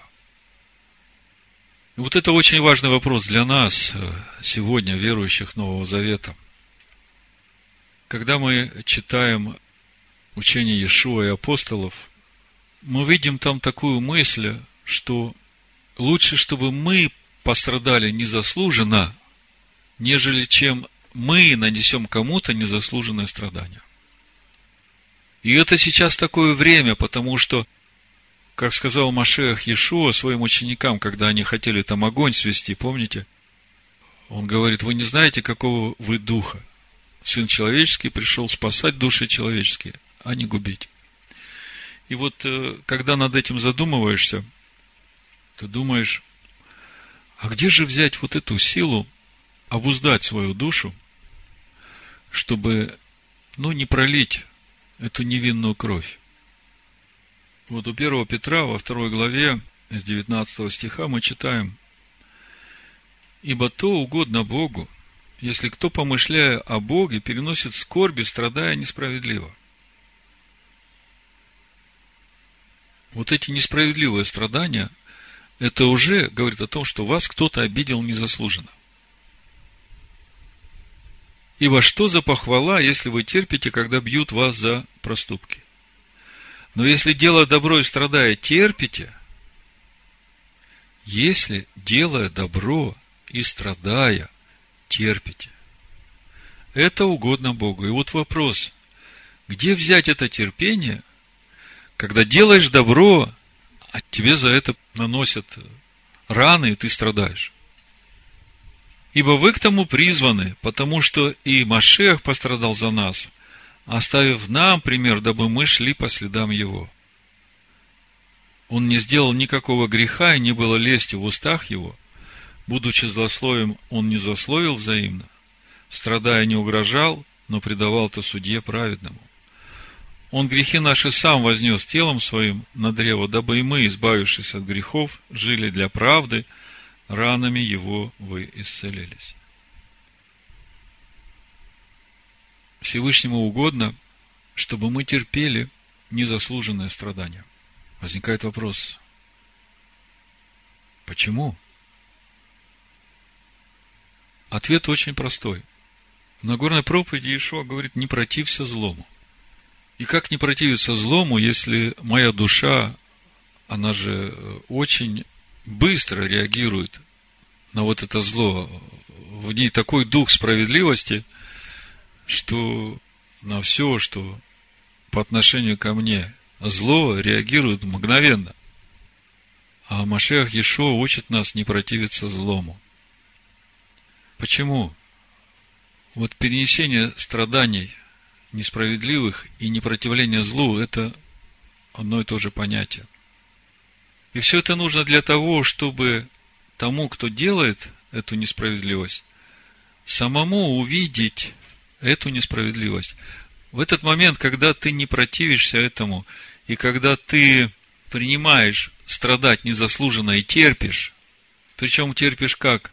Вот это очень важный вопрос для нас, сегодня, верующих Нового Завета. Когда мы читаем учение Иешуа и апостолов, мы видим там такую мысль, что лучше, чтобы мы пострадали незаслуженно, нежели чем мы нанесем кому-то незаслуженное страдание. И это сейчас такое время, потому что, как сказал Машиах Иешуа своим ученикам, когда они хотели там огонь свести, помните? Он говорит: вы не знаете, какого вы духа. Сын человеческий пришел спасать души человеческие, а не губить. И вот, когда над этим задумываешься, ты думаешь, а где же взять вот эту силу, обуздать свою душу, чтобы, не пролить эту невинную кровь. Вот у 1 Петра, во 2 главе, с 19 стиха мы читаем: «Ибо то угодно Богу, если кто, помышляя о Боге, переносит скорби, страдая несправедливо». Вот эти несправедливые страдания, это уже говорит о том, что вас кто-то обидел незаслуженно. «Ибо что за похвала, если вы терпите, когда бьют вас за проступки? Но если делая добро и страдая, терпите, это угодно Богу». И вот вопрос, где взять это терпение, когда делаешь добро, а тебе за это наносят раны, и ты страдаешь? «Ибо вы к тому призваны, потому что и Машех пострадал за нас, оставив нам пример, дабы мы шли по следам его. Он не сделал никакого греха, и не было лести в устах его. Будучи злословием, он не злословил взаимно, страдая не угрожал, но предавал-то судье праведному. Он грехи наши сам вознес телом своим на древо, дабы и мы, избавившись от грехов, жили для правды, ранами его вы исцелились». Всевышнему угодно, чтобы мы терпели незаслуженное страдание. Возникает вопрос, почему? Ответ очень простой. В Нагорной проповеди Иешуа говорит: не протився злому. И как не противиться злому, если моя душа, она же очень быстро реагирует на вот это зло. В ней такой дух справедливости, что на все, что по отношению ко мне зло, реагирует мгновенно. А Машиах Иешуа учит нас не противиться злому. Почему? Вот перенесение страданий несправедливых и непротивление злу – это одно и то же понятие. И все это нужно для того, чтобы тому, кто делает эту несправедливость, самому увидеть эту несправедливость. В этот момент, когда ты не противишься этому, и когда ты принимаешь страдать незаслуженно и терпишь, причем терпишь как?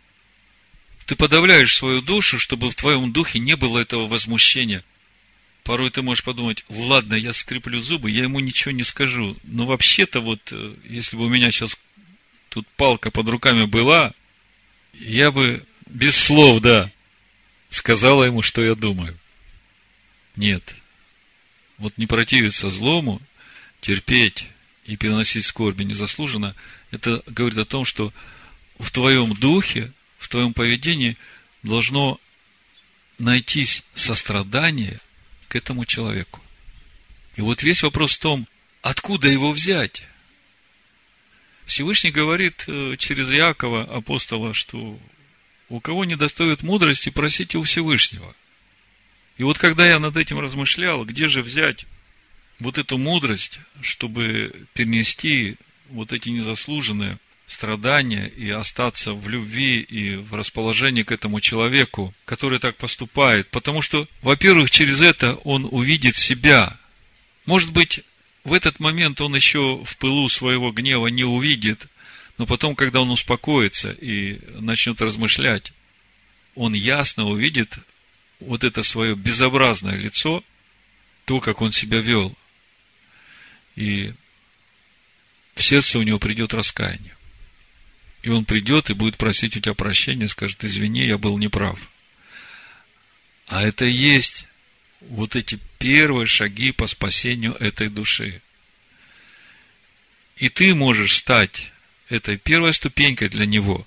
Ты подавляешь свою душу, чтобы в твоем духе не было этого возмущения. Порой ты можешь подумать: ладно, я скреплю зубы, я ему ничего не скажу. Но вообще-то если бы у меня сейчас тут палка под руками была, я бы без слов, сказала ему, что я думаю. Нет. Вот не противиться злому, терпеть и переносить скорби незаслуженно, это говорит о том, что в твоем духе, в твоем поведении должно найтись сострадание к этому человеку. И вот весь вопрос в том, откуда его взять. Всевышний говорит через Иакова, апостола, что у кого недостает мудрости, просите у Всевышнего. И вот когда я над этим размышлял, где же взять вот эту мудрость, чтобы перенести вот эти незаслуженные страдания и остаться в любви и в расположении к этому человеку, который так поступает. Потому что, во-первых, через это он увидит себя. Может быть, в этот момент он еще в пылу своего гнева не увидит, но потом, когда он успокоится и начнет размышлять, он ясно увидит вот это свое безобразное лицо, то, как он себя вел. И в сердце у него придет раскаяние. И он придет и будет просить у тебя прощения, скажет: извини, я был неправ. А это и есть вот эти первые шаги по спасению этой души. И ты можешь стать этой первой ступенькой для него,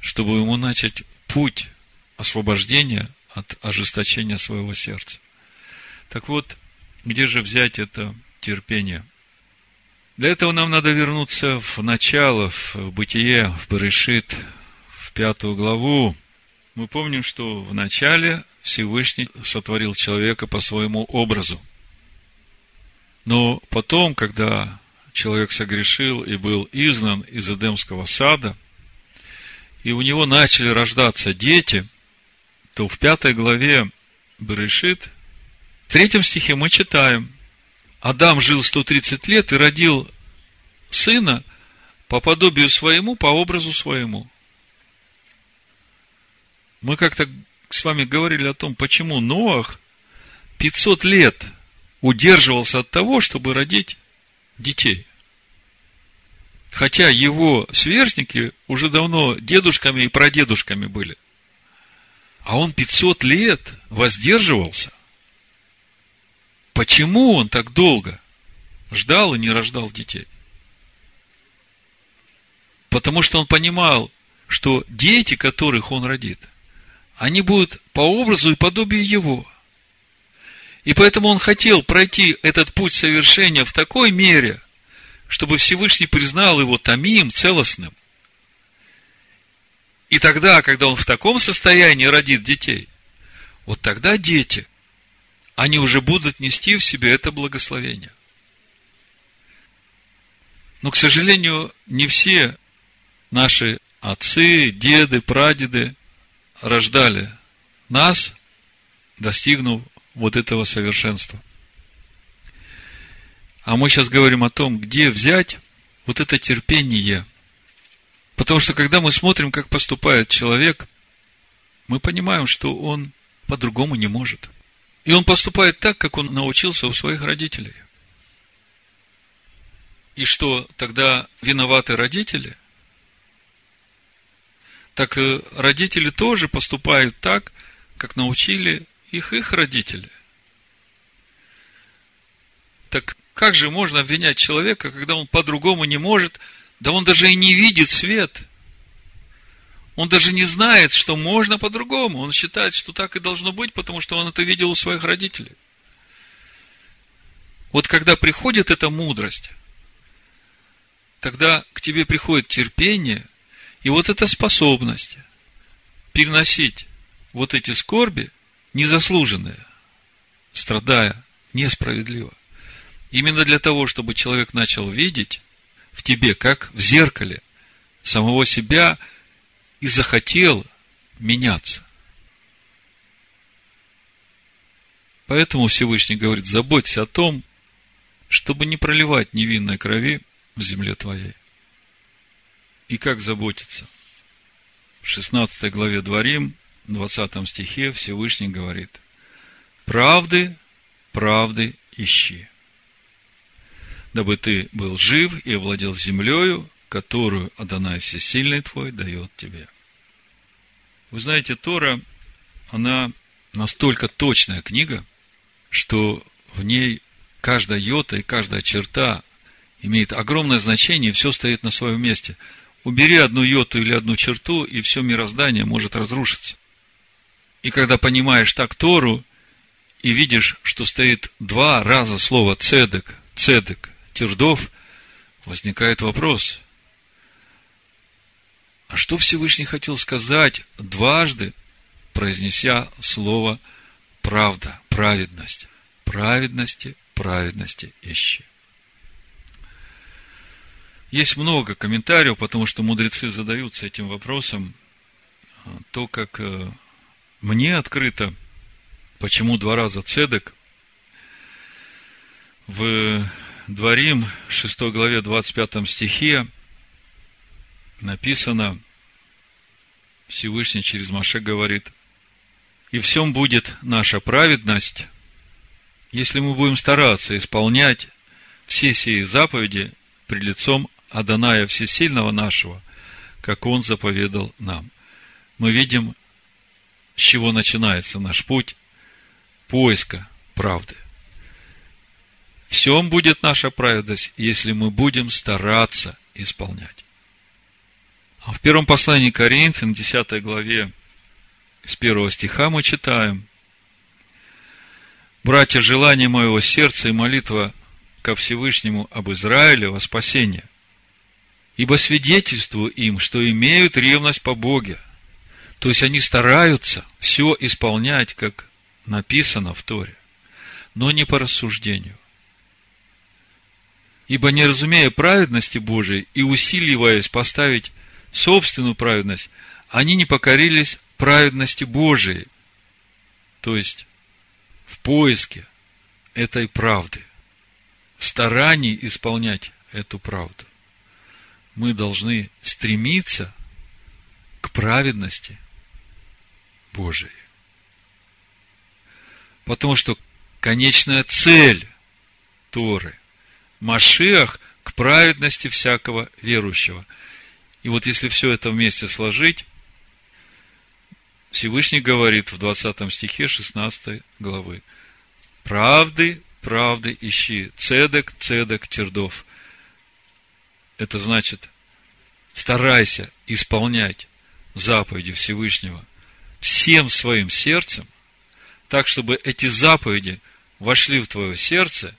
чтобы ему начать путь освобождение от ожесточения своего сердца. Так вот, где же взять это терпение? Для этого нам надо вернуться в начало, в Бытие, в Берешит, в 5 главу. Мы помним, что в начале Всевышний сотворил человека по своему образу. Но потом, когда человек согрешил и был изгнан из Эдемского сада, и у него начали рождаться дети, то в 5 главе Берешит, в 3 стихе мы читаем: Адам жил 130 лет и родил сына по подобию своему, по образу своему. Мы как-то с вами говорили о том, почему Ноах 500 лет удерживался от того, чтобы родить детей. Хотя его сверстники уже давно дедушками и прадедушками были. А он 500 лет воздерживался. Почему он так долго ждал и не рождал детей? Потому что он понимал, что дети, которых он родит, они будут по образу и подобию его. И поэтому он хотел пройти этот путь совершения в такой мере, чтобы Всевышний признал его тамим, целостным. И тогда, когда он в таком состоянии родит детей, вот тогда дети, они уже будут нести в себе это благословение. Но, к сожалению, не все наши отцы, деды, прадеды рождали нас, достигнув вот этого совершенства. А мы сейчас говорим о том, где взять вот это терпение. Потому что, когда мы смотрим, как поступает человек, мы понимаем, что он по-другому не может. И он поступает так, как он научился у своих родителей. И что тогда виноваты родители? Так родители тоже поступают так, как научили их родители. Так как же можно обвинять человека, когда он по-другому не может, да он даже и не видит свет. Он даже не знает, что можно по-другому. Он считает, что так и должно быть, потому что он это видел у своих родителей. Вот когда приходит эта мудрость, тогда к тебе приходит терпение, и вот эта способность переносить вот эти скорби, незаслуженные, страдая несправедливо. Именно для того, чтобы человек начал видеть в тебе, как в зеркале, самого себя, и захотел меняться. Поэтому Всевышний говорит: заботься о том, чтобы не проливать невинной крови в земле твоей. И как заботиться? В 16 главе Дварим, 20 стихе Всевышний говорит: правды, правды ищи, дабы ты был жив и овладел землею, которую Адонай Всесильный твой дает тебе. Вы знаете, Тора, она настолько точная книга, что в ней каждая йота и каждая черта имеет огромное значение, и все стоит на своем месте. Убери одну йоту или одну черту, и все мироздание может разрушиться. И когда понимаешь так Тору, и видишь, что стоит 2 раза слово «цедек», «цедек», «тердов», возникает вопрос: а что Всевышний хотел сказать, дважды произнеся слово «правда», «праведность», «праведности, праведности ищи»? Есть много комментариев, потому что мудрецы задаются этим вопросом. То, как мне открыто, почему 2 раза цедек. В Дварим, 6 главе, 25 стихе написано, Всевышний через Моше говорит: «И в сем будет наша праведность, если мы будем стараться исполнять все сии заповеди пред лицом Адоная Всесильного нашего, как Он заповедал нам». Мы видим, с чего начинается наш путь поиска правды. В сем будет наша праведность, если мы будем стараться исполнять. В 1 послании Коринфян, 10 главе, с 1 стиха мы читаем. «Братья, желание моего сердца и молитва ко Всевышнему об Израиле во спасение, ибо свидетельствую им, что имеют ревность по Боге». То есть они стараются все исполнять, как написано в Торе, но не по рассуждению. Ибо не разумея праведности Божией и усиливаясь поставить собственную праведность, они не покорились праведности Божией, то есть в поиске этой правды, в старании исполнять эту правду. Мы должны стремиться к праведности Божией. Потому что конечная цель Торы – Машиах к праведности всякого верующего. И вот если все это вместе сложить, Всевышний говорит в 20 стихе 16 главы: «Правды, правды ищи, цедек, цедек, тердов». Это значит, старайся исполнять заповеди Всевышнего всем своим сердцем, так, чтобы эти заповеди вошли в твое сердце,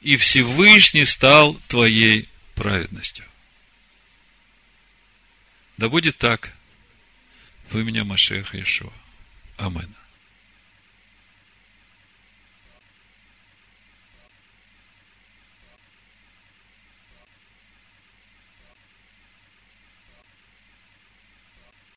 и Всевышний стал твоей праведностью. Да будет так. В имя Машиаха Иешуа. Аминь.